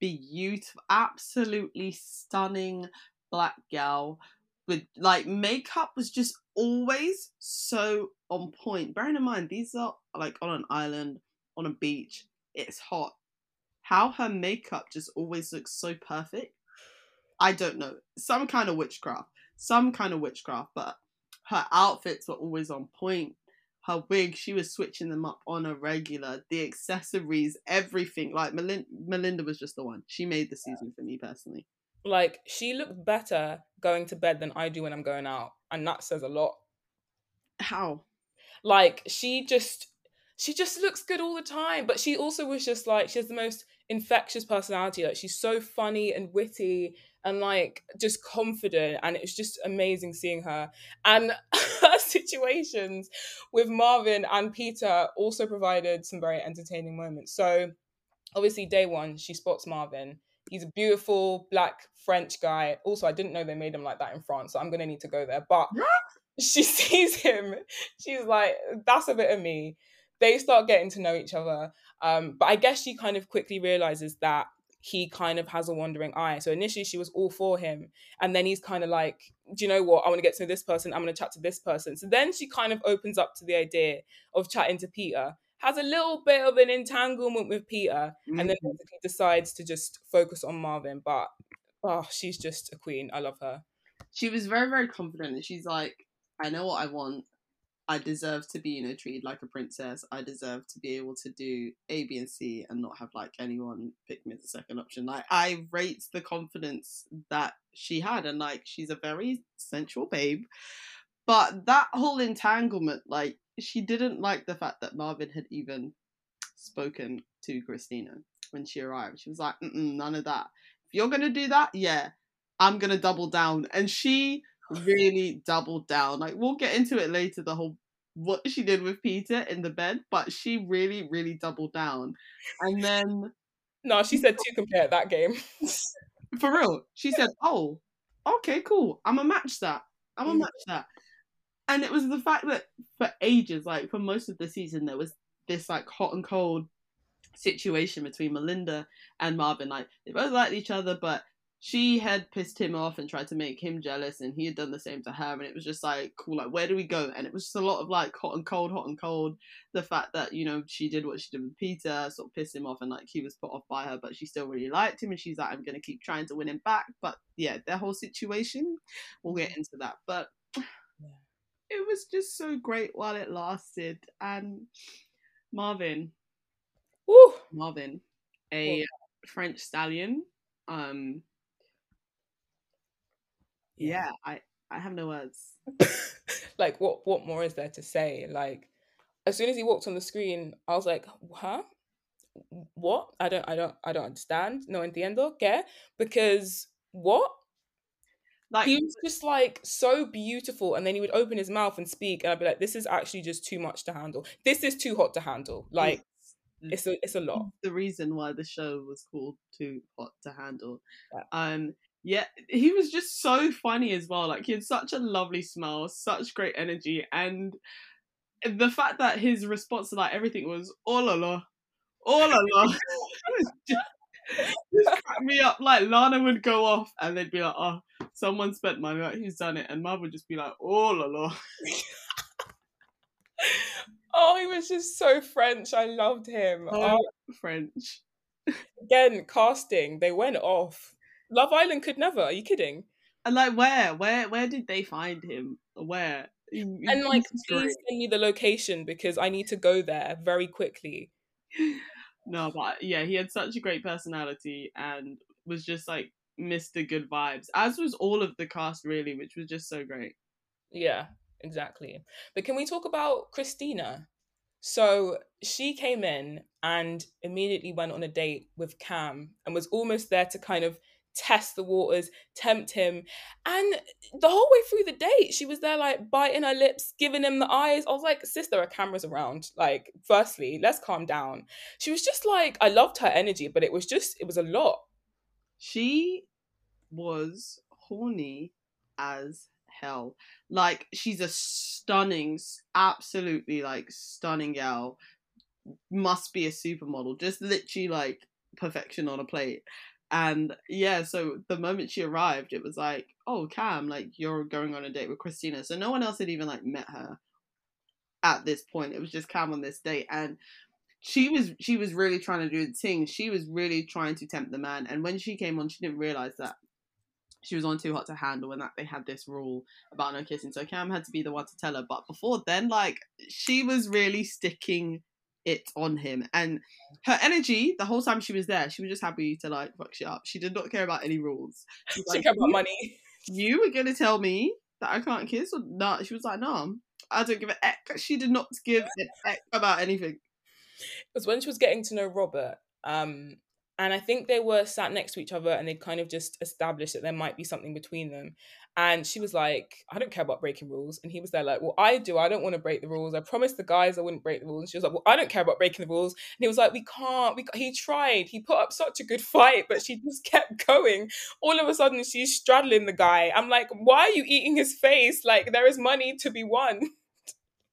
beautiful, absolutely stunning black gal with, like, makeup was just always so on point. Bearing in mind, these are like on an island, on a beach, it's hot. How her makeup just always looks so perfect, I don't know. Some kind of witchcraft, some kind of witchcraft, but her outfits were always on point. Her wig, she was switching them up on a regular. The accessories, everything. Like, Melinda, Melinda was just the one. She made the season for me personally. Like, she looked better going to bed than I do when I'm going out. And that says a lot. How? Like, she just, she just looks good all the time. But she also was just like, she has the most infectious personality. Like, she's so funny and witty and like just confident. And it was just amazing seeing her. And her situations with Marvin and Peter also provided some very entertaining moments. So obviously day one, she spots Marvin. He's a beautiful black French guy. Also, I didn't know they made him like that in France, so I'm going to need to go there. But she sees him. She's like, that's a bit of me. They start getting to know each other. Um, but I guess she kind of quickly realizes that he kind of has a wandering eye. So initially she was all for him. And then he's kind of like, do you know what? I want to get to know this person. I'm going to chat to this person. So then she kind of opens up to the idea of chatting to Peter. Has a little bit of an entanglement with Peter, mm-hmm. and then basically decides to just focus on Marvin. But, oh, she's just a queen. I love her. She was very, very confident. And she's like, I know what I want. I deserve to be, you know, treated like a princess. I deserve to be able to do A, B, and C and not have, like, anyone pick me as a second option. Like, I rate the confidence that she had. And, like, she's a very sensual babe. But that whole entanglement, like, she didn't like the fact that Marvin had even spoken to Christina when she arrived. She was like, mm-mm, none of that. If you're going to do that, yeah, I'm going to double down. And she really doubled down. Like, we'll get into it later, the whole what she did with Peter in the bed, but she really, really doubled down. And then... No, she said two compare at that game. For real. She said, oh, okay, cool. I'm going to match that. I'm going to match that. And it was the fact that for ages, like for most of the season, there was this like hot and cold situation between Melinda and Marvin. Like, they both liked each other, but she had pissed him off and tried to make him jealous, and he had done the same to her. And it was just like, cool, like, where do we go? And it was just a lot of like hot and cold, hot and cold. The fact that, you know, she did what she did with Peter sort of pissed him off, and like he was put off by her, but she still really liked him. And she's like, I'm going to keep trying to win him back. But yeah, their whole situation, we'll get into that. But it was just so great while it lasted. And Marvin, Woo! Marvin, a oh. French stallion. Um, yeah. yeah, I I have no words. Like, what what more is there to say? Like, as soon as he walked on the screen, I was like, huh? What? I don't I don't I don't understand. No entiendo. ¿Qué? Because what? Like, he was just like so beautiful, and then he would open his mouth and speak, and I'd be like, this is actually just too much to handle. This is too hot to handle. Like, it's a, it's a lot. The reason why the show was called Too Hot to Handle. Yeah. Um, yeah, he was just so funny as well. Like, he had such a lovely smile, such great energy, and the fact that his response to like everything was, oh la la, oh la la. Just crack me up. Like, Lana would go off and they'd be like, oh, someone spent money, like, who's done it? And Marv would just be like, oh la la. Oh, he was just so French. I loved him. Oh, oh. French. Again, casting, they went off. Love Island could never. Are you kidding? And like, where where where did they find him? Where? He, he, and like, please send me the location because I need to go there very quickly. No, but yeah, he had such a great personality and was just like Mister Good Vibes, as was all of the cast really, which was just so great. Yeah, Exactly. But can we talk about Christina? So she came in and immediately went on a date with Cam and was almost there to kind of test the waters, tempt him. And the whole way through the date, she was there like biting her lips, giving him the eyes. I was like, sis, there are cameras around. Like, firstly, let's calm down. She was just like, I loved her energy, but it was just, it was a lot. She was horny as hell. Like, she's a stunning, absolutely like stunning gal. Must be a supermodel. Just literally like perfection on a plate. And yeah, so the moment she arrived, it was like, oh, Cam, like, you're going on a date with Christina. So no one else had even like met her at this point. It was just Cam on this date. And she was she was really trying to do the thing. She was really trying to tempt the man. And when she came on, she didn't realise that she was on Too Hot to Handle and that they had this rule about no kissing. So Cam had to be the one to tell her. But before then, like, she was really sticking it on him, and her energy the whole time she was there, she was just happy to like fuck shit up. She did not care about any rules. She, like, she cared about money. You were gonna tell me that I can't kiss or not? Nah. She was like, no, nah, I don't give an eck. She did not give an eck about anything. It was when she was getting to know Robert, um, and I think they were sat next to each other, and they kind of just established that there might be something between them. And she was like, I don't care about breaking rules. And he was there like, well, I do. I don't want to break the rules. I promised the guys I wouldn't break the rules. And she was like, well, I don't care about breaking the rules. And he was like, we can't. We can't. He tried. He put up such a good fight, but she just kept going. All of a sudden, she's straddling the guy. I'm like, why are you eating his face? Like, there is money to be won.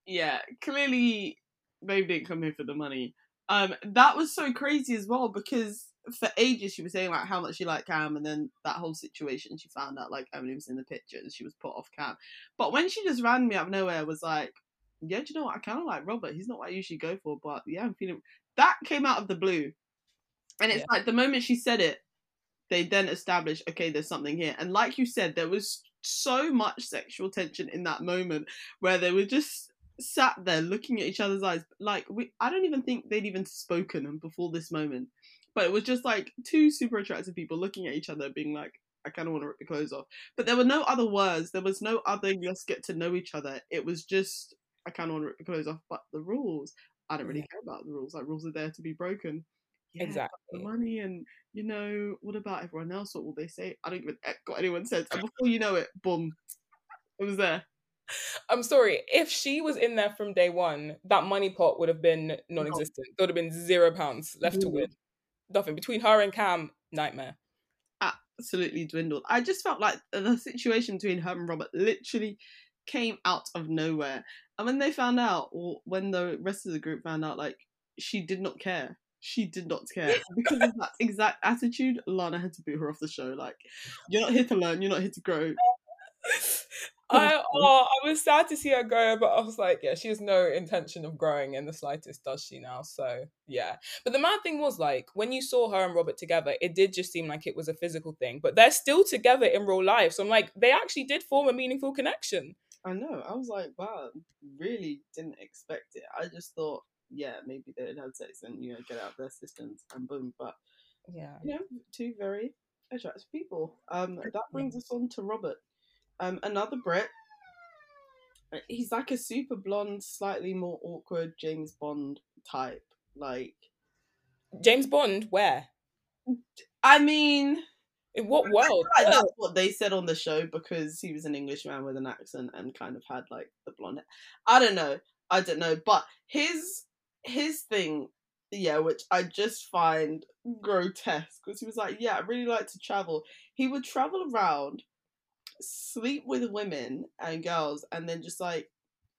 Yeah, clearly, they didn't come here for the money. Um, That was so crazy as well, because for ages she was saying like how much she liked Cam, and then that whole situation she found out like Emily was in the picture and she was put off Cam. But when she just randomly out of nowhere was like, yeah, do you know what, I kind of like Robert, he's not what I usually go for, but yeah, I'm feeling, that came out of the blue. And it's yeah. like the moment she said it, they then established, okay, there's something here. And like you said, there was so much sexual tension in that moment where they were just sat there looking at each other's eyes like we I don't even think they'd even spoken before this moment. But it was just like two super attractive people looking at each other being like, I kind of want to rip your clothes off. But there were no other words. There was no other, let's get to know each other. It was just, I kind of want to rip your clothes off. But the rules, I don't really yeah. care about the rules. Like, rules are there to be broken. Yeah, exactly. The money and, you know, what about everyone else? What will they say? I don't give a heck what anyone says. And before you know it, boom, it was there. I'm sorry, if she was in there from day one, that money pot would have been non-existent. There would have been zero pounds left to win. Nothing. Between her and Cam, nightmare. Absolutely dwindled. I just felt like the situation between her and Robert literally came out of nowhere. And when they found out, or when the rest of the group found out, like, she did not care. She did not care. Because of that exact attitude, Lana had to boot her off the show. Like, you're not here to learn, you're not here to grow. I oh, I was sad to see her go, but I was like, yeah, she has no intention of growing in the slightest, does she now? So yeah. But the mad thing was, like, when you saw her and Robert together, it did just seem like it was a physical thing, but they're still together in real life. So I'm like, they actually did form a meaningful connection. I know. I was like, wow, really didn't expect it. I just thought, yeah, maybe they'd had sex and, you know, get out their systems and boom. But yeah, you know, two very attractive people. Um, that brings us on to Robert. Um, another Brit. He's like a super blonde, slightly more awkward James Bond type. Like, James Bond, where? I mean, in what world? Like, that's what they said on the show, because he was an Englishman with an accent and kind of had like the blonde hair. I don't know. I don't know. But his his thing, yeah, which I just find grotesque, because he was like, yeah, I really like to travel. He would travel around, sleep with women and girls, and then just like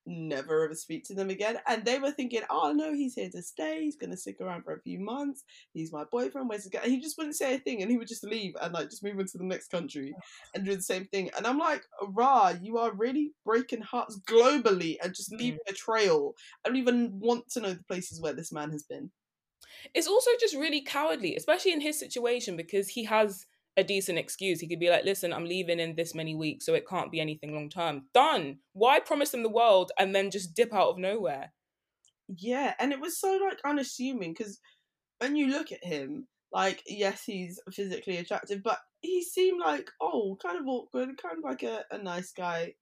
never ever speak to them again. And they were thinking, oh no, he's here to stay, he's gonna stick around for a few months, he's my boyfriend, where's he going? He just wouldn't say a thing, and he would just leave and like just move into the next country and do the same thing. And I'm like, rah, you are really breaking hearts globally and just leaving a trail. I don't even want to know the places where this man has been. It's also just really cowardly, especially in his situation, because he has a decent excuse. He could be like, listen, I'm leaving in this many weeks, so it can't be anything long term. Done. Why promise them the world and then just dip out of nowhere? Yeah, and it was so like unassuming, because when you look at him, like, yes, he's physically attractive, but he seemed like, oh, kind of awkward, kind of like a, a nice guy.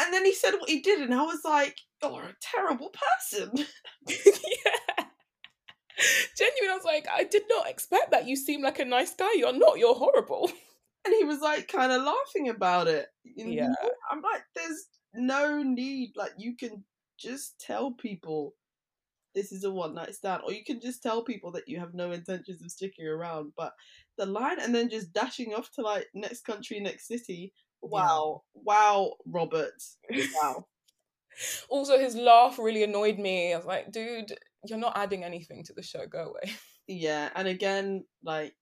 And then he said what he did, and I was like, you're a terrible person. Yeah. Genuinely, I was like, I did not expect that. You seem like a nice guy. You're not. You're horrible. And he was like kind of laughing about it. You know? Yeah. I'm like, there's no need. Like, you can just tell people this is a one-night stand, or you can just tell people that you have no intentions of sticking around. But the line, and then just dashing off to like next country, next city. Wow. Yeah. Wow, Robert. Wow. Also, his laugh really annoyed me. I was like, dude, you're not adding anything to the show. Go away. Yeah. And again, like,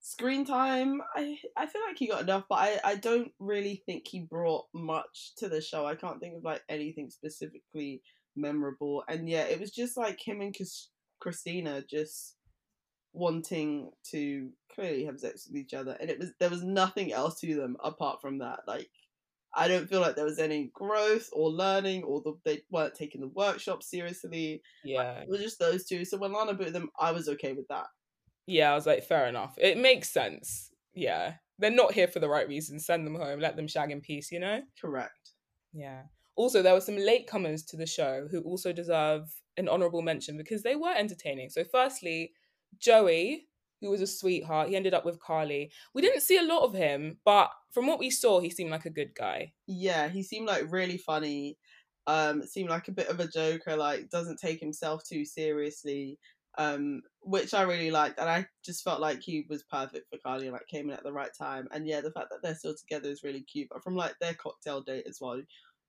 screen time, I I feel like he got enough, but I, I don't really think he brought much to the show. I can't think of like anything specifically memorable. And yeah, it was just like him and Chris, Christina just wanting to clearly have sex with each other, and it was there was nothing else to them apart from that. Like, I don't feel like there was any growth or learning, or the, they weren't taking the workshop seriously. Yeah, like, it was just those two. So when Lana booted them, I was okay with that. Yeah, I was like, fair enough. It makes sense. Yeah. They're not here for the right reasons. Send them home. Let them shag in peace, you know? Correct. Yeah. Also, there were some latecomers to the show who also deserve an honourable mention because they were entertaining. So firstly, Joey, who was a sweetheart, he ended up with Carly. We didn't see a lot of him, but from what we saw, he seemed like a good guy. Yeah, he seemed like really funny. Um, seemed like a bit of a joker, like doesn't take himself too seriously. Um, which I really liked, and I just felt like he was perfect for Carly and like came in at the right time. And yeah, the fact that they're still together is really cute. But from like their cocktail date as well,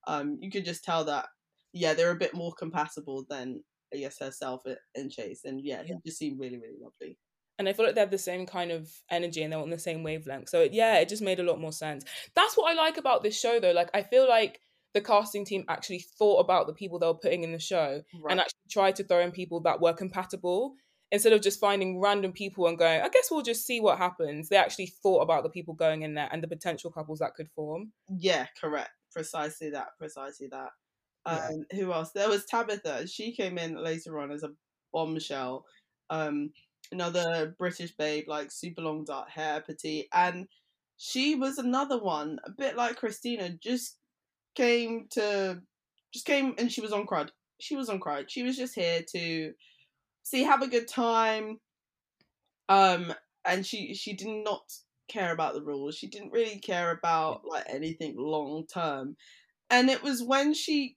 um, you could just tell that yeah, they're a bit more compatible than I guess herself and Chase. And yeah, yeah, he just seemed really, really lovely. And I feel like they have the same kind of energy and they're on the same wavelength. So yeah, it just made a lot more sense. That's what I like about this show though. Like, I feel like the casting team actually thought about the people they were putting in the show, right, and actually tried to throw in people that were compatible instead of just finding random people and going, I guess we'll just see what happens. They actually thought about the people going in there and the potential couples that could form. Yeah, correct. Precisely that. Precisely that. Um, yeah. Who else? There was Tabitha. She came in later on as a bombshell. Um, another British babe, like super long dark hair, petite. And she was another one, a bit like Christina, just came to just came and she was on crud she was on crud she was just here to see have a good time, um and she she did not care about the rules. She didn't really care about like anything long term. And it was when she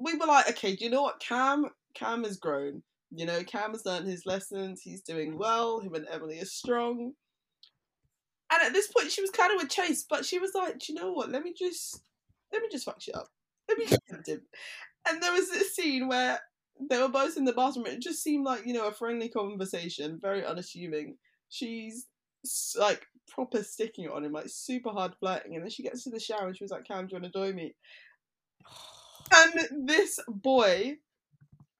we were like, okay, do you know what, Cam Cam has grown, you know, Cam has learned his lessons, he's doing well, him and Emily are strong. And at this point she was kind of with Chase, but she was like, do you know what, let me just Let me just fuck shit up. Let me just tempt him. And there was this scene where they were both in the bathroom. It just seemed like, you know, a friendly conversation, very unassuming. She's like proper sticking it on him, like super hard flirting. And then she gets to the shower and she was like, Cam, do you want to join me? And this boy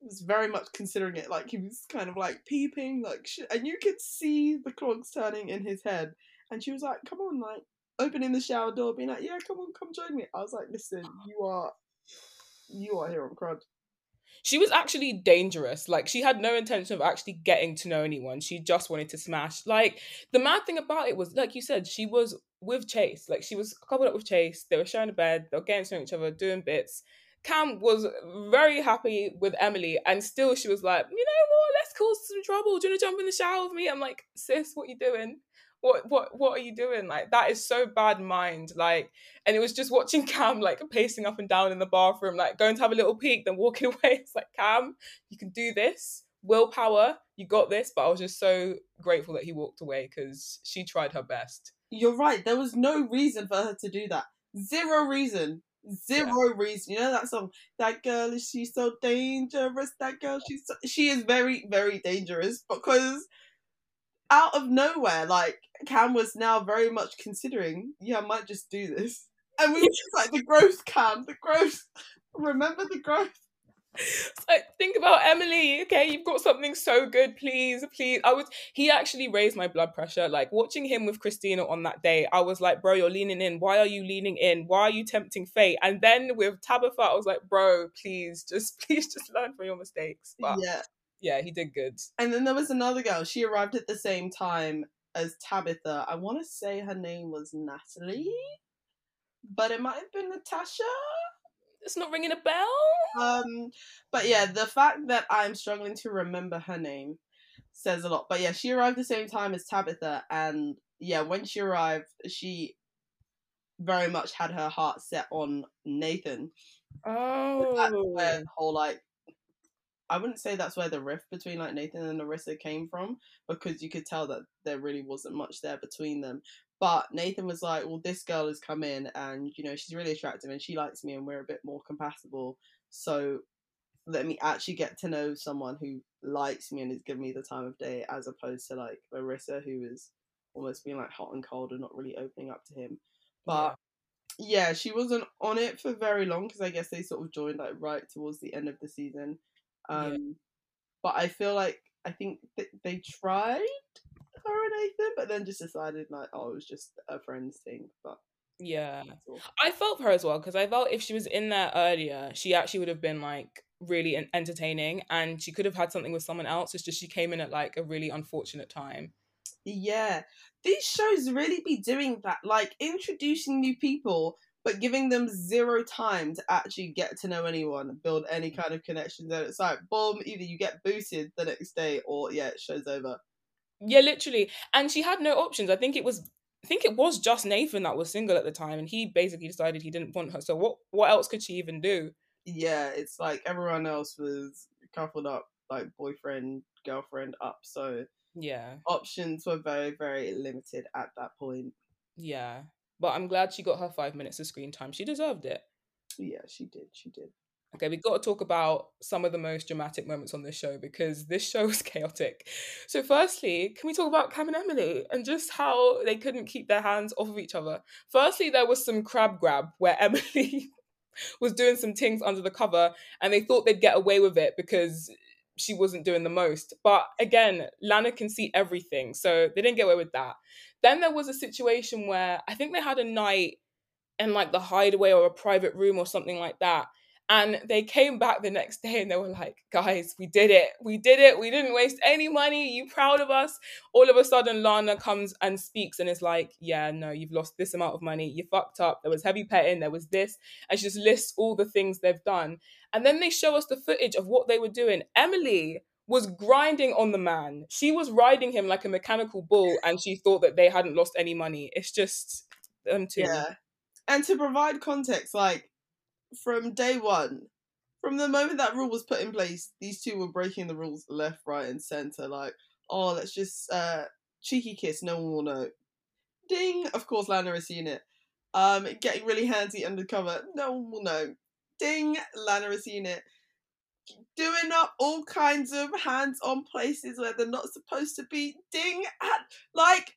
was very much considering it. Like, he was kind of like peeping, like shit. And you could see the cogs turning in his head. And she was like, come on, like, opening the shower door, being like, yeah, come on, come join me. I was like, listen, you are you are here on crud. She was actually dangerous. Like, she had no intention of actually getting to know anyone. She just wanted to smash. Like, the mad thing about it was, like you said, she was with Chase. Like, she was coupled up with Chase. They were sharing a bed. They were getting to know each other, doing bits. Cam was very happy with Emily, and still she was like, you know what, let's cause some trouble. Do you want to jump in the shower with me? I'm like, sis, what are you doing? What what what are you doing? Like, that is so bad mind. Like, and it was just watching Cam like pacing up and down in the bathroom, like going to have a little peek, then walking away. It's like, Cam, you can do this. Willpower, you got this. But I was just so grateful that he walked away because she tried her best. You're right. There was no reason for her to do that. Zero reason. Zero yeah. reason. You know that song? That girl, she's so dangerous. That girl, she's so... she is very, very dangerous because out of nowhere, like, Cam was now very much considering, yeah, I might just do this. And we were just like, the growth, Cam, the growth. Remember the growth. It's like, think about Emily, okay? You've got something so good, please, please. I was, he actually raised my blood pressure. Like, watching him with Christina on that day, I was like, bro, you're leaning in. Why are you leaning in? Why are you tempting fate? And then with Tabitha, I was like, bro, please, just, please just learn from your mistakes. But yeah. Yeah, he did good. And then there was another girl. She arrived at the same time as Tabitha. I want to say her name was Natalie. but it might have been Natasha. It's not ringing a bell. Um, but yeah, the fact that I'm struggling to remember her name says a lot. But yeah, she arrived the same time as Tabitha, and yeah, when she arrived, she very much had her heart set on Nathan. Oh, that's where the whole like, I wouldn't say that's where the rift between like Nathan and Larissa came from, because you could tell that there really wasn't much there between them. But Nathan was like, well, this girl has come in and, you know, she's really attractive and she likes me and we're a bit more compatible. So let me actually get to know someone who likes me and is giving me the time of day, as opposed to like Larissa, who is almost being like hot and cold and not really opening up to him. But yeah, yeah, she wasn't on it for very long, because I guess they sort of joined like right towards the end of the season. Um, yeah. But I feel like, I think th- they tried her and Nathan, but then just decided like, oh, it was just a friend's thing. But yeah, I felt for her as well, because I felt if she was in there earlier, she actually would have been like really entertaining, and she could have had something with someone else. It's just she came in at like a really unfortunate time. Yeah, these shows really be doing that, like introducing new people but giving them zero time to actually get to know anyone, build any kind of connections. And it's like, boom, either you get booted the next day or yeah, it show's over. Yeah, literally. And she had no options. I think it was I think it was just Nathan that was single at the time, and he basically decided he didn't want her. So what what else could she even do? Yeah, it's like everyone else was coupled up, like boyfriend, girlfriend up, so yeah, options were very, very limited at that point. Yeah, but I'm glad she got her five minutes of screen time. She deserved it. Yeah, she did. She did. Okay, we've got to talk about some of the most dramatic moments on this show, because this show is chaotic. So firstly, can we talk about Cam and Emily and just how they couldn't keep their hands off of each other? Firstly, there was some crab grab where Emily was doing some things under the cover, and they thought they'd get away with it because she wasn't doing the most. But again, Lana can see everything, so they didn't get away with that. Then there was a situation where I think they had a night in like the hideaway or a private room or something like that, and they came back the next day and they were like, guys, we did it, we did it, we didn't waste any money, you proud of us? All of a sudden Lana comes and speaks and is like, yeah, no, you've lost this amount of money, you fucked up, there was heavy petting, there was this, and she just lists all the things they've done. And then they show us the footage of what they were doing. Emily was grinding on the man. She was riding him like a mechanical bull, and she thought that they hadn't lost any money. It's just them two. Yeah. And to provide context, like, from day one, from the moment that rule was put in place, these two were breaking the rules left, right, and centre. Like, oh, let's just uh, cheeky kiss, no one will know. Ding! Of course, Lana has seen it. Um, getting really handsy undercover, no one will know. Ding! Lana has seen it. Doing up all kinds of hands on places where they're not supposed to be. Ding! Like,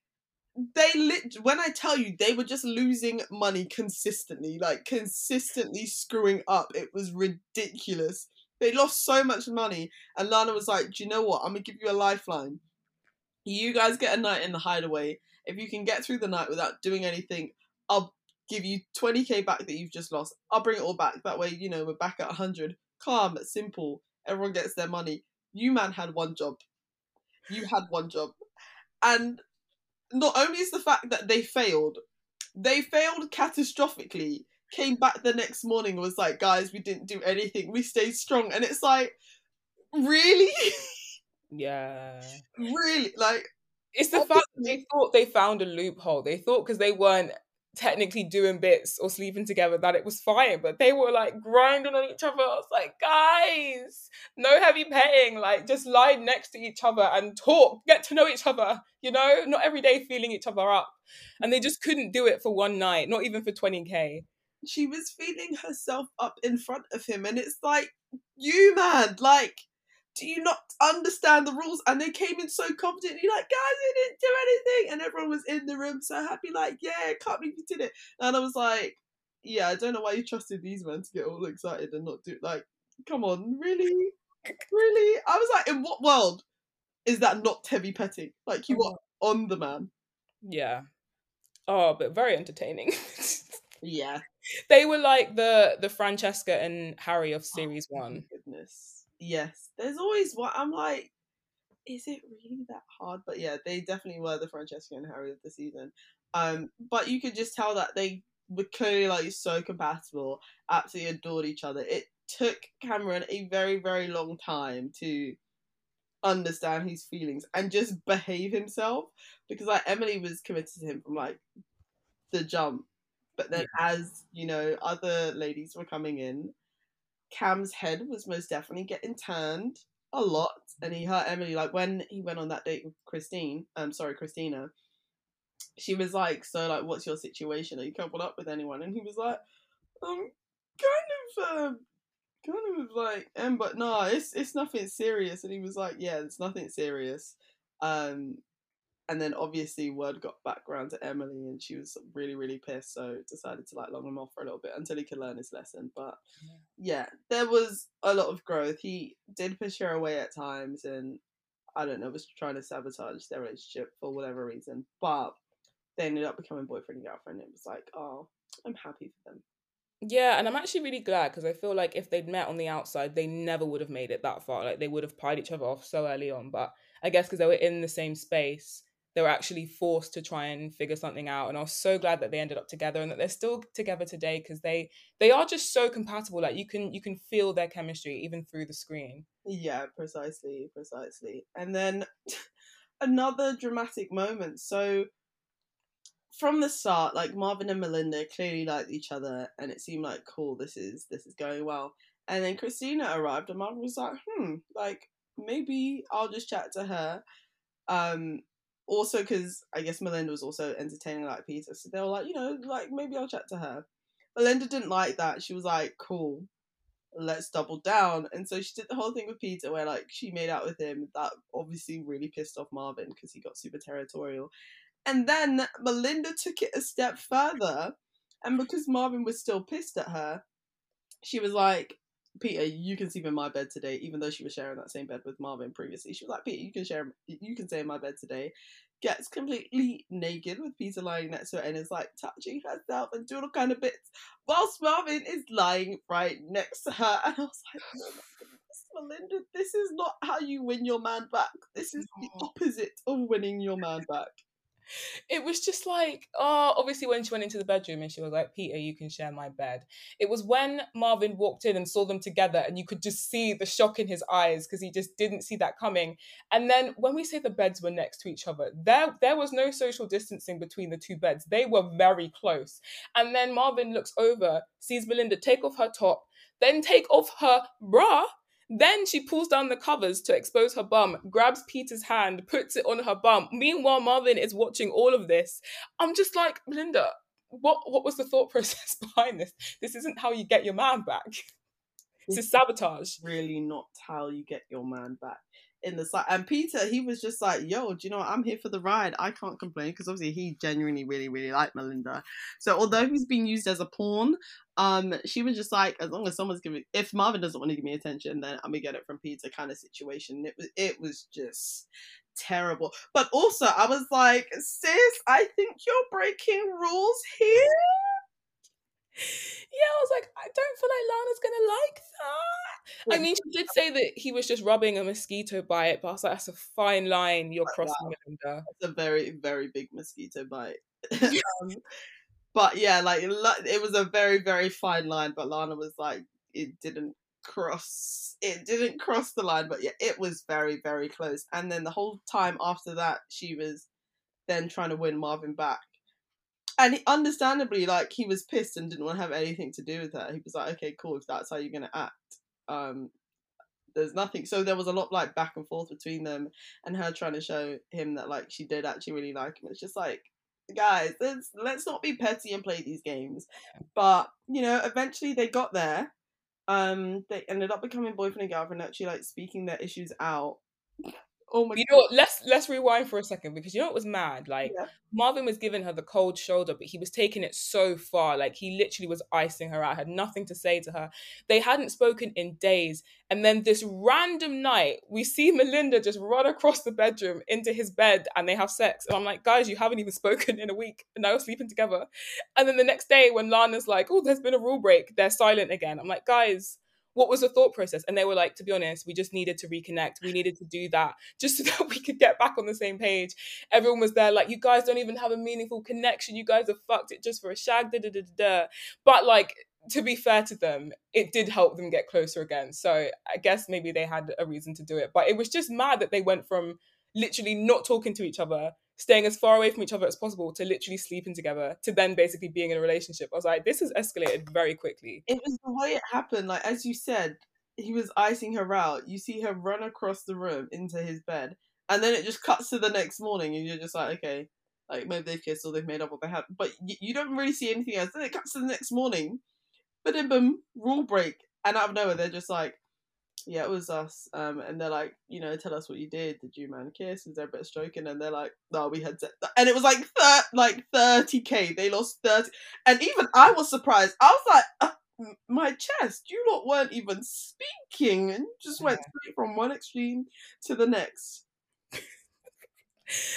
they lit. When I tell you, they were just losing money consistently, like consistently screwing up. It was ridiculous. They lost so much money, and Lana was like, "Do you know what? I'm gonna give you a lifeline. You guys get a night in the hideaway. If you can get through the night without doing anything, I'll give you twenty k back that you've just lost. I'll bring it all back. That way, you know, we're back at one hundred. Calm, simple. Everyone gets their money. You, man, had one job. You had one job. And not only is the fact that they failed, they failed catastrophically, came back the next morning and was like, guys, we didn't do anything. We stayed strong. And it's like, really? Yeah. Really? Like, it's the obviously- fact that they thought they found a loophole. They thought because they weren't technically doing bits or sleeping together that it was fine, but they were like grinding on each other. I was like, guys, no heavy petting, like just lie next to each other and talk, get to know each other, you know, not every day feeling each other up. And they just couldn't do it for one night, not even for twenty k. She was feeling herself up in front of him, and it's like, you, man, like, do you not understand the rules? And they came in so confidently, like, guys, we didn't do anything. And everyone was in the room so happy, like, yeah, can't believe you did it. And I was like, yeah, I don't know why you trusted these men to get all excited and not do, like, come on, really? Really? I was like, in what world is that not heavy petting? Like, you are on the man. Yeah. Oh, but very entertaining. Yeah. They were like the, the Francesca and Harry of series oh, one. Goodness. Yes, there's always what I'm like, is it really that hard? But yeah, they definitely were the Francesca and Harry of the season. Um, but you could just tell that they were clearly like so compatible, absolutely adored each other. It took Cameron a very, very long time to understand his feelings and just behave himself, because like Emily was committed to him from like the jump, but then yeah. as you know other ladies were coming in, Cam's head was most definitely getting turned a lot, and he hurt Emily. Like when he went on that date with Christine um sorry Christina, she was like, so like what's your situation, are you coupled up with anyone? And he was like, um kind of um kind of like, and but no, it's it's nothing serious. And he was like, yeah, it's nothing serious. Um, and then obviously word got back around to Emily, and she was really, really pissed. So decided to like long him off for a little bit until he could learn his lesson. But yeah, there was a lot of growth. He did push her away at times, and I don't know, was trying to sabotage their relationship for whatever reason. But they ended up becoming boyfriend and girlfriend. And it was like, oh, I'm happy for them. Yeah, and I'm actually really glad, because I feel like if they'd met on the outside, they never would have made it that far. Like, they would have pied each other off so early on. But I guess because they were in the same space, they were actually forced to try and figure something out. And I was so glad that they ended up together and that they're still together today, because they they are just so compatible. Like, you can you can feel their chemistry even through the screen. Yeah, precisely, precisely. And then another dramatic moment. So from the start, like Marvin and Melinda clearly liked each other, and it seemed like, cool, this is this is going well. And then Christina arrived, and Marvin was like, hmm, like maybe I'll just chat to her. Um, also because I guess Melinda was also entertaining like Peter, so they were like, you know, like maybe I'll chat to her. Melinda didn't like that. She was like, cool, let's double down. And so she did the whole thing with Peter where like she made out with him. That obviously really pissed off Marvin because he got super territorial. And then Melinda took it a step further, and because Marvin was still pissed at her, she was like, Peter, you can sleep in my bed today, even though she was sharing that same bed with Marvin previously. She was like, Peter, you can share, you can stay in my bed today. Gets completely naked with Peter lying next to her and is like touching herself and doing all kind of bits whilst Marvin is lying right next to her. And I was like, oh my goodness, Melinda, this is not how you win your man back. This is the opposite of winning your man back. It was just like, oh, obviously when she went into the bedroom and she was like, Peter, you can share my bed. It was when Marvin walked in and saw them together, and you could just see the shock in his eyes because he just didn't see that coming. And then when we say the beds were next to each other, there there was no social distancing between the two beds. They were very close. And then Marvin looks over, sees Melinda take off her top, then take off her bra. Then she pulls down the covers to expose her bum, grabs Peter's hand, puts it on her bum. Meanwhile, Marvin is watching all of this. I'm just like, Melinda, what, what was the thought process behind this? This isn't how you get your man back. This is sabotage. Really not how you get your man back. In the side. And Peter, he was just like, yo, do you know what? I'm here for the ride. I can't complain, because obviously he genuinely really, really liked Melinda. So although he's been used as a pawn, um, she was just like, as long as someone's giving, if Marvin doesn't want to give me attention, then I'm gonna get it from Peter kind of situation. And it was, it was just terrible. But also I was like, sis, I think you're breaking rules here. Yeah, I was like, I don't feel like Lana's gonna like that. I mean, she did say that he was just rubbing a mosquito bite, but I was like, that's a fine line you're oh, crossing, wow. Melinda. It's a very, very big mosquito bite. um, but yeah, like it was a very, very fine line. But Lana was like, it didn't cross, it didn't cross the line. But yeah, it was very, very close. And then the whole time after that, she was then trying to win Marvin back. And he, understandably, like, he was pissed and didn't want to have anything to do with her. He was like, okay, cool, if that's how you're going to act, um, there's nothing. So there was a lot, like, back and forth between them, and her trying to show him that, like, she did actually really like him. It's just like, guys, let's, let's not be petty and play these games. But, you know, eventually they got there. Um, they ended up becoming boyfriend and girlfriend, actually, like, speaking their issues out. Oh my you know what, let's let's rewind for a second, because you know what was mad? Like, yeah. Marvin was giving her the cold shoulder, but he was taking it so far. Like, he literally was icing her out, had nothing to say to her. They hadn't spoken in days. And then this random night, we see Melinda just run across the bedroom into his bed, and they have sex. And I'm like, guys, you haven't even spoken in a week, and now you're sleeping together. And then the next day, when Lana's like, oh, there's been a rule break, they're silent again. I'm like, guys, what was the thought process? And they were like, to be honest, we just needed to reconnect. We needed to do that just so that we could get back on the same page. Everyone was there like, you guys don't even have a meaningful connection. You guys have fucked it just for a shag, da da da da da. But like, to be fair to them, it did help them get closer again. So I guess maybe they had a reason to do it. But it was just mad that they went from literally not talking to each other, staying as far away from each other as possible, to literally sleeping together, to then basically being in a relationship. I was like, this has escalated very quickly. It was the way it happened. Like, as you said, he was icing her out. You see her run across the room into his bed, and then it just cuts to the next morning, and you're just like, okay, like maybe they've kissed or they've made up what they have. But y- you don't really see anything else. Then it cuts to the next morning. But then, boom, rule break. And out of nowhere, they're just like, yeah, it was us. Um, and they're like, you know, tell us what you did. Did you man kiss? Is there a bit of stroking? And they're like, no, we had sex. And it was like thir- like thirty K. They lost thirty. And even I was surprised. I was like, uh, my chest, you lot weren't even speaking. And just went straight from one extreme to the next.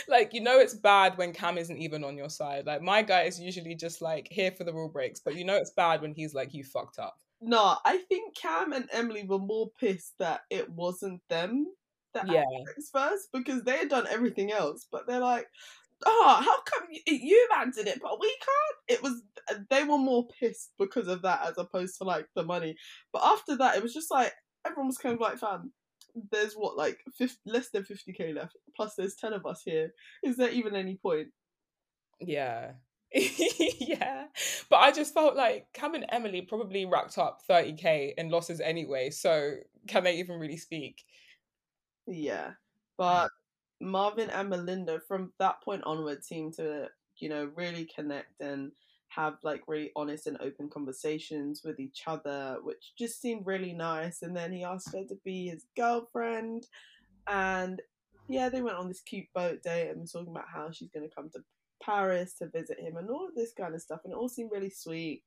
Like, you know it's bad when Cam isn't even on your side. Like, my guy is usually just like here for the rule breaks, but you know it's bad when he's like, you fucked up. No, I think Cam and Emily were more pissed that it wasn't them that yeah. had sex first, because they had done everything else, but they're like, oh, how come you, you man did it but we can't? It was, they were more pissed because of that as opposed to like the money. But after that, it was just like everyone was kind of like, fam, there's what, like fifty, less than fifty K left, plus there's ten of us here. Is there even any point? Yeah. Yeah, but I just felt like Cam and Emily probably racked up thirty K in losses anyway, so can they even really speak? Yeah, but Marvin and Melinda from that point onward seemed to, you know, really connect and have like really honest and open conversations with each other, which just seemed really nice. And then he asked her to be his girlfriend, and yeah, they went on this cute boat date and was talking about how she's going to come to Paris to visit him and all of this kind of stuff, and it all seemed really sweet.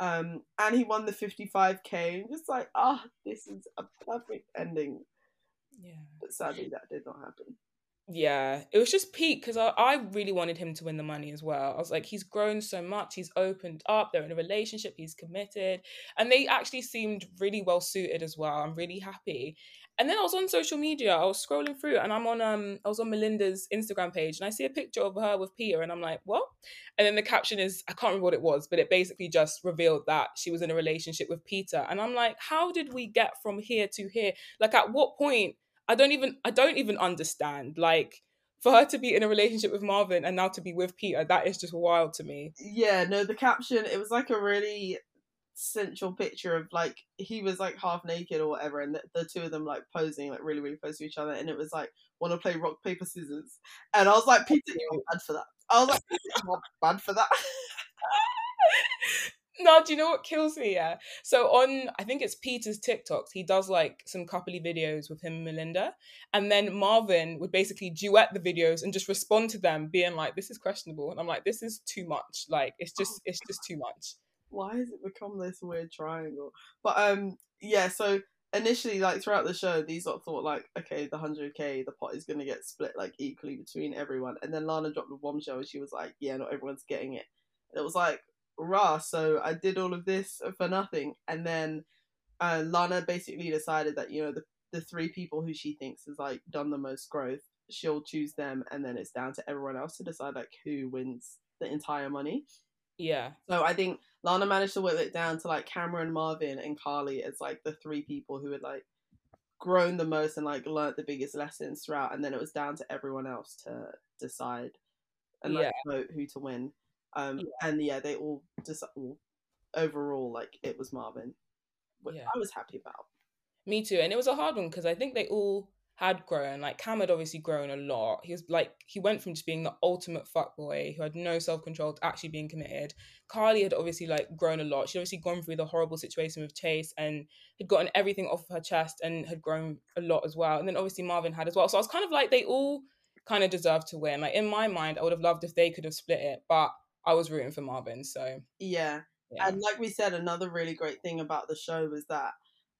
Um, and he won the fifty-five K, and just like, ah, oh, this is a perfect ending. Yeah, but sadly that did not happen. Yeah, it was just peak, because I, I really wanted him to win the money as well. I was like, he's grown so much, he's opened up, they're in a relationship, he's committed, and they actually seemed really well suited as well. I'm really happy. And then I was on social media, I was scrolling through, and I'm on um I was on Melinda's Instagram page, and I see a picture of her with Peter, and I'm like, what? And then the caption is, I can't remember what it was, but it basically just revealed that she was in a relationship with Peter. And I'm like, how did we get from here to here? Like, at what point? I don't even I don't even understand. Like, for her to be in a relationship with Marvin and now to be with Peter, that is just wild to me. Yeah, no, the caption, it was like a really sensual picture of like, he was like half naked or whatever, and the, the two of them like posing like really, really close to each other, and it was like, want to play rock, paper, scissors. And I was like, Peter, you were bad for that. I was like, I'm not bad for that. No, do you know what kills me? Yeah. So on, I think it's Peter's TikToks, he does like some coupley videos with him and Melinda. And then Marvin would basically duet the videos and just respond to them being like, this is questionable. And I'm like, this is too much. Like, it's just, it's just too much. Why has it become this weird triangle? But um, yeah, so initially, like throughout the show, these lot thought like, okay, the one hundred K, the pot is going to get split like equally between everyone. And then Lana dropped a bombshell and she was like, yeah, not everyone's getting it. And it was like, rah, so I did all of this for nothing. And then uh, Lana basically decided that, you know, the, the three people who she thinks has like done the most growth, she'll choose them, and then it's down to everyone else to decide like who wins the entire money. Yeah, so I think Lana managed to whittle it down to like Cameron, Marvin and Carly as like the three people who had like grown the most and like learnt the biggest lessons throughout, and then it was down to everyone else to decide and like yeah. vote who to win. Um, yeah. And yeah, they all just all, overall, like it was Marvin, which yeah. I was happy about. Me too. And it was a hard one because I think they all had grown. Like Cam had obviously grown a lot. He was like, he went from just being the ultimate fuckboy who had no self-control to actually being committed. Carly had obviously like grown a lot. She'd obviously gone through the horrible situation with Chase and had gotten everything off of her chest and had grown a lot as well. And then obviously Marvin had as well. So I was kind of like, they all kind of deserved to win. Like in my mind, I would have loved if they could have split it, but I was rooting for Marvin, so... Yeah. yeah. And like we said, another really great thing about the show was that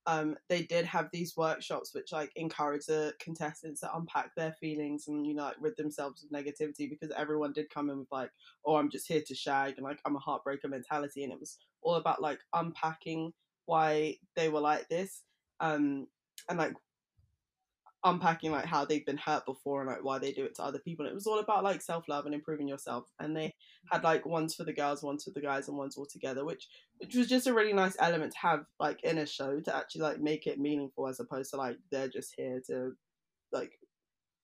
um, they did have these workshops which, like, encouraged the contestants to unpack their feelings and, you know, like, rid themselves of negativity, because everyone did come in with, like, oh, I'm just here to shag, and, like, I'm a heartbreaker mentality, and it was all about, like, unpacking why they were like this, um, and like unpacking like how they've been hurt before and like why they do it to other people. And it was all about like self-love and improving yourself, and they had like ones for the girls, ones for the guys, and ones all together, which which was just a really nice element to have like in a show, to actually like make it meaningful as opposed to like they're just here to like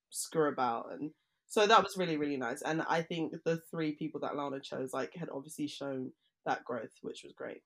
screw about. And so that was really, really nice. And I think the three people that Lana chose like had obviously shown that growth, which was great.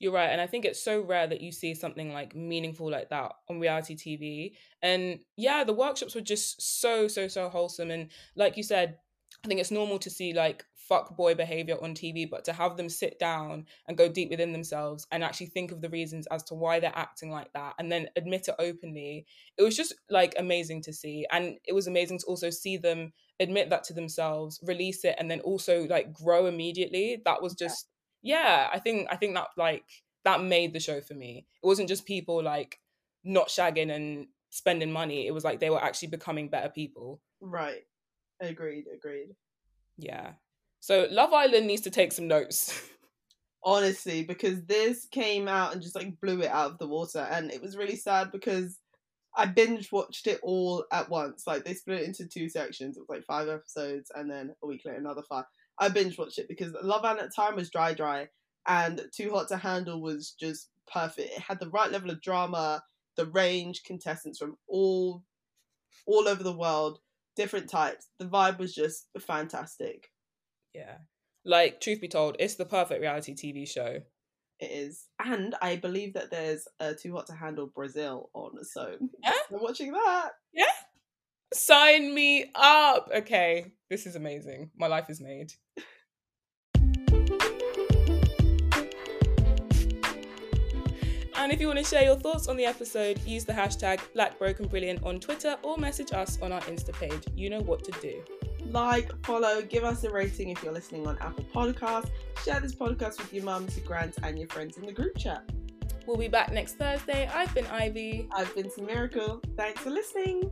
You're right. And I think it's so rare that you see something like meaningful like that on reality T V. And yeah, the workshops were just so, so, so wholesome. And like you said, I think it's normal to see like fuck boy behavior on T V, but to have them sit down and go deep within themselves and actually think of the reasons as to why they're acting like that and then admit it openly, it was just like amazing to see. And it was amazing to also see them admit that to themselves, release it, and then also like grow immediately. That was just... yeah, I think I think that like that made the show for me. It wasn't just people like not shagging and spending money. It was like they were actually becoming better people. Right. Agreed, agreed. Yeah. So Love Island needs to take some notes. Honestly, because this came out and just like blew it out of the water. And it was really sad because I binge watched it all at once. Like they split it into two sections. It was like five episodes and then a week later another five. I binge watched it because Love Island at the time was dry, dry, and Too Hot to Handle was just perfect. It had the right level of drama, the range, contestants from all, all over the world, different types. The vibe was just fantastic. Yeah. Like, truth be told, it's the perfect reality T V show. It is. And I believe that there's a Too Hot to Handle Brazil on, so yeah. I'm watching that. Yeah. Sign me up. Okay, this is amazing. My life is made. And if you want to share your thoughts on the episode, use the hashtag Black, Broke and Brilliant on Twitter or message us on our Insta page. You know what to do. Like, follow, give us a rating if you're listening on Apple Podcasts. Share this podcast with your mums, your grands and your friends in the group chat. We'll be back next Thursday. I've been Ivy. I've been Some Miracle. Thanks for listening.